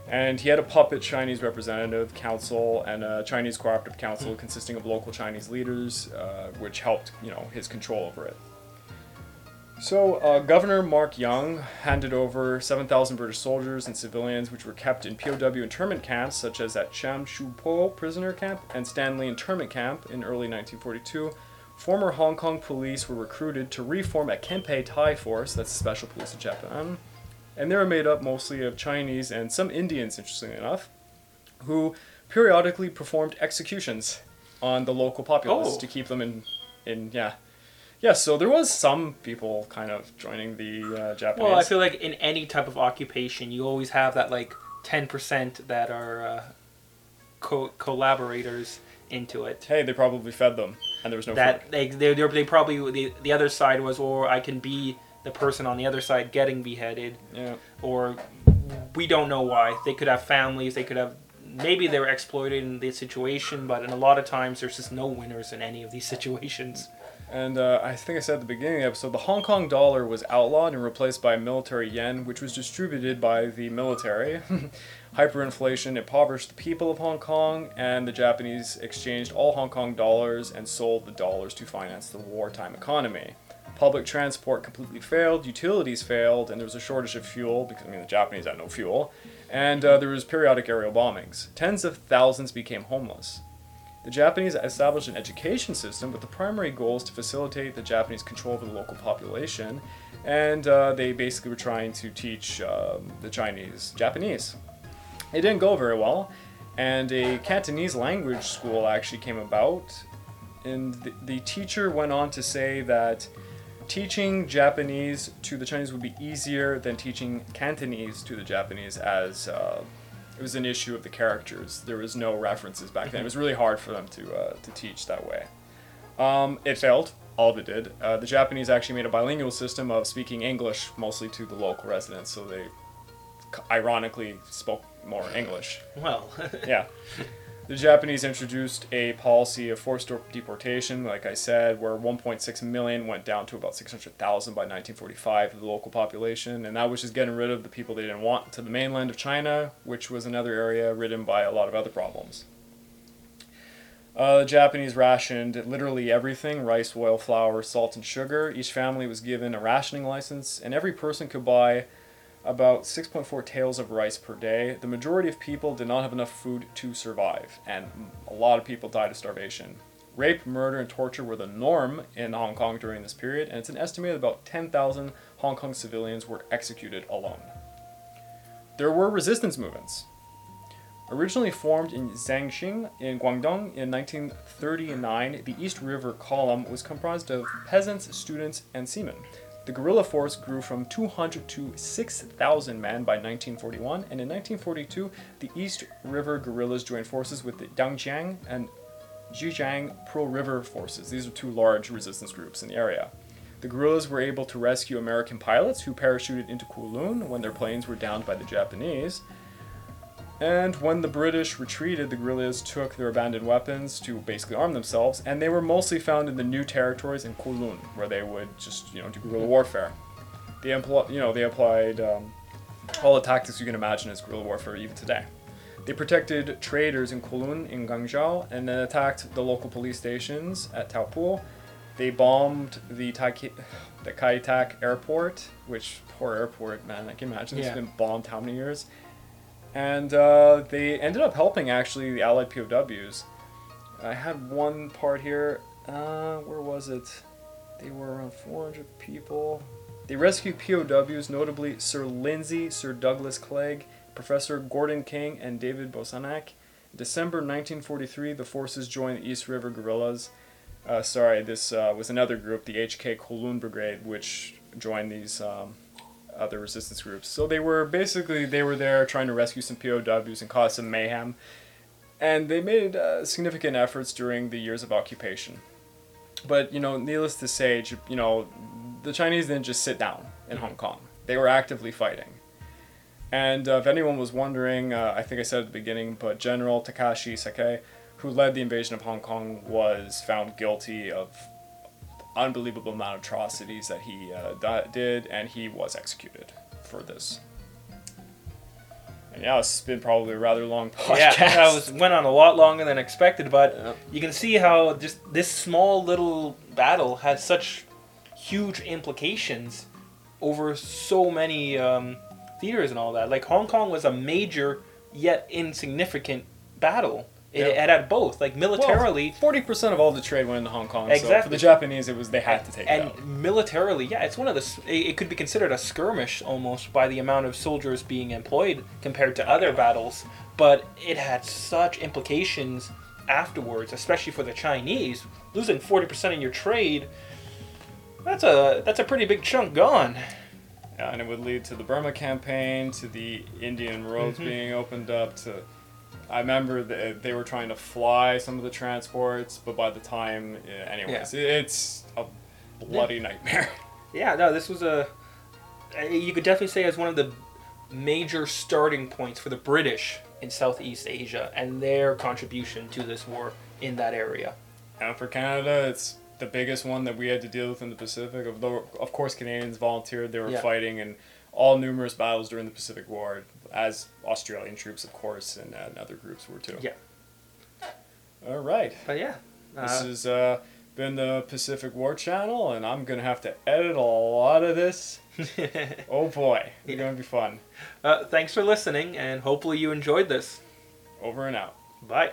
And he had a puppet Chinese representative council and a Chinese cooperative council consisting of local Chinese leaders, which helped, his control over it. So Governor Mark Young handed over 7,000 British soldiers and civilians, which were kept in POW internment camps, such as at Cham Shu Po prisoner camp and Stanley internment camp in early 1942. Former Hong Kong police were recruited to reform a Kempei Thai force, that's the special police of Japan, and they were made up mostly of Chinese and some Indians, interestingly enough, who periodically performed executions on the local populace to keep them in. Yeah, so there was some people kind of joining the Japanese. Well, I feel like in any type of occupation, you always have that, 10% that are collaborators into it. Hey, they probably fed them, and there was no food. The other side was, I can be the person on the other side getting beheaded. Yeah. Or we don't know why. They could have families, maybe they were exploited in this situation, but in a lot of times, there's just no winners in any of these situations. And I think I said at the beginning of the episode, the Hong Kong dollar was outlawed and replaced by military yen, which was distributed by the military. Hyperinflation impoverished the people of Hong Kong, and the Japanese exchanged all Hong Kong dollars and sold the dollars to finance the wartime economy. Public transport completely failed, utilities failed, and there was a shortage of fuel, because, the Japanese had no fuel, and there was periodic aerial bombings. Tens of thousands became homeless. The Japanese established an education system with the primary goals to facilitate the Japanese control over the local population, and they basically were trying to teach the Chinese Japanese. It didn't go very well, and a Cantonese language school actually came about, and the teacher went on to say that teaching Japanese to the Chinese would be easier than teaching Cantonese to the Japanese, as it was an issue of the characters. There was no references back then. It was really hard for them to teach that way. It failed. All of it did. The Japanese actually made a bilingual system of speaking English mostly to the local residents, so they ironically spoke more English. Well. Yeah. The Japanese introduced a policy of forced deportation, like I said, where 1.6 million went down to about 600,000 by 1945 of the local population, and that was just getting rid of the people they didn't want to the mainland of China, which was another area ridden by a lot of other problems. The Japanese rationed literally everything: rice, oil, flour, salt, and sugar. Each family was given a rationing license, and every person could buy about 6.4 taels of rice per day. The majority of people did not have enough food to survive, and a lot of people died of starvation. Rape, murder, and torture were the norm in Hong Kong during this period, and it's an estimated about 10,000 Hong Kong civilians were executed alone. There were resistance movements. Originally formed in Zhangxing in Guangdong in 1939, the East River Column was comprised of peasants, students, and seamen. The guerrilla force grew from 200 to 6,000 men by 1941, and in 1942, the East River guerrillas joined forces with the Dangjiang and Zhejiang Pearl River forces. These are two large resistance groups in the area. The guerrillas were able to rescue American pilots who parachuted into Kowloon when their planes were downed by the Japanese. And when the British retreated, the guerrillas took their abandoned weapons to basically arm themselves, and they were mostly found in the new territories in Kowloon, where they would just, do guerrilla warfare. They applied all the tactics you can imagine as guerrilla warfare even today. They protected traders in Kowloon in Guangzhou and then attacked the local police stations at Taupo. They bombed the Kai Tak airport, which, poor airport, man, I can imagine it's been bombed how many years. And they ended up helping, actually, the Allied POWs. I had one part here. Where was it? They were around 400 people. They rescued POWs, notably Sir Lindsay, Sir Douglas Clegg, Professor Gordon King, and David Bosanek. In December 1943, the forces joined the East River Guerrillas. This was another group, the HK Kowloon Brigade, which joined these other resistance groups. So they were there trying to rescue some POWs and cause some mayhem, and they made significant efforts during the years of occupation. But needless to say, the Chinese didn't just sit down in Hong Kong. They were actively fighting. And if anyone was wondering, I think I said at the beginning, but General Takashi Sakai, who led the invasion of Hong Kong, was found guilty of unbelievable amount of atrocities that he did, and he was executed for this. And yeah, it's been probably a rather long podcast. Yeah, it went on a lot longer than expected, but you can see how just this small little battle had such huge implications over so many theaters and all that. Like, Hong Kong was a major yet insignificant battle. It had both, like, militarily. 40% of all the trade went into Hong Kong. Exactly. So for the Japanese, they had to take it out. And militarily, it's one of the. It could be considered a skirmish almost by the amount of soldiers being employed compared to other battles. But it had such implications afterwards, especially for the Chinese. Losing 40% of your trade. That's a pretty big chunk gone. Yeah, and it would lead to the Burma campaign, to the Indian roads being opened up, to. I remember they were trying to fly some of the transports, but by the time, it's a bloody nightmare. Yeah, no, this was you could definitely say it was one of the major starting points for the British in Southeast Asia and their contribution to this war in that area. And for Canada, it's the biggest one that we had to deal with in the Pacific. Of course, Canadians volunteered, they were fighting in all numerous battles during the Pacific War, as Australian troops, of course, and other groups were too. Yeah. All right. But yeah. This has been the Pacific War Channel, and I'm going to have to edit a lot of this. Oh boy, it's going to be fun. Thanks for listening, and hopefully you enjoyed this. Over and out. Bye.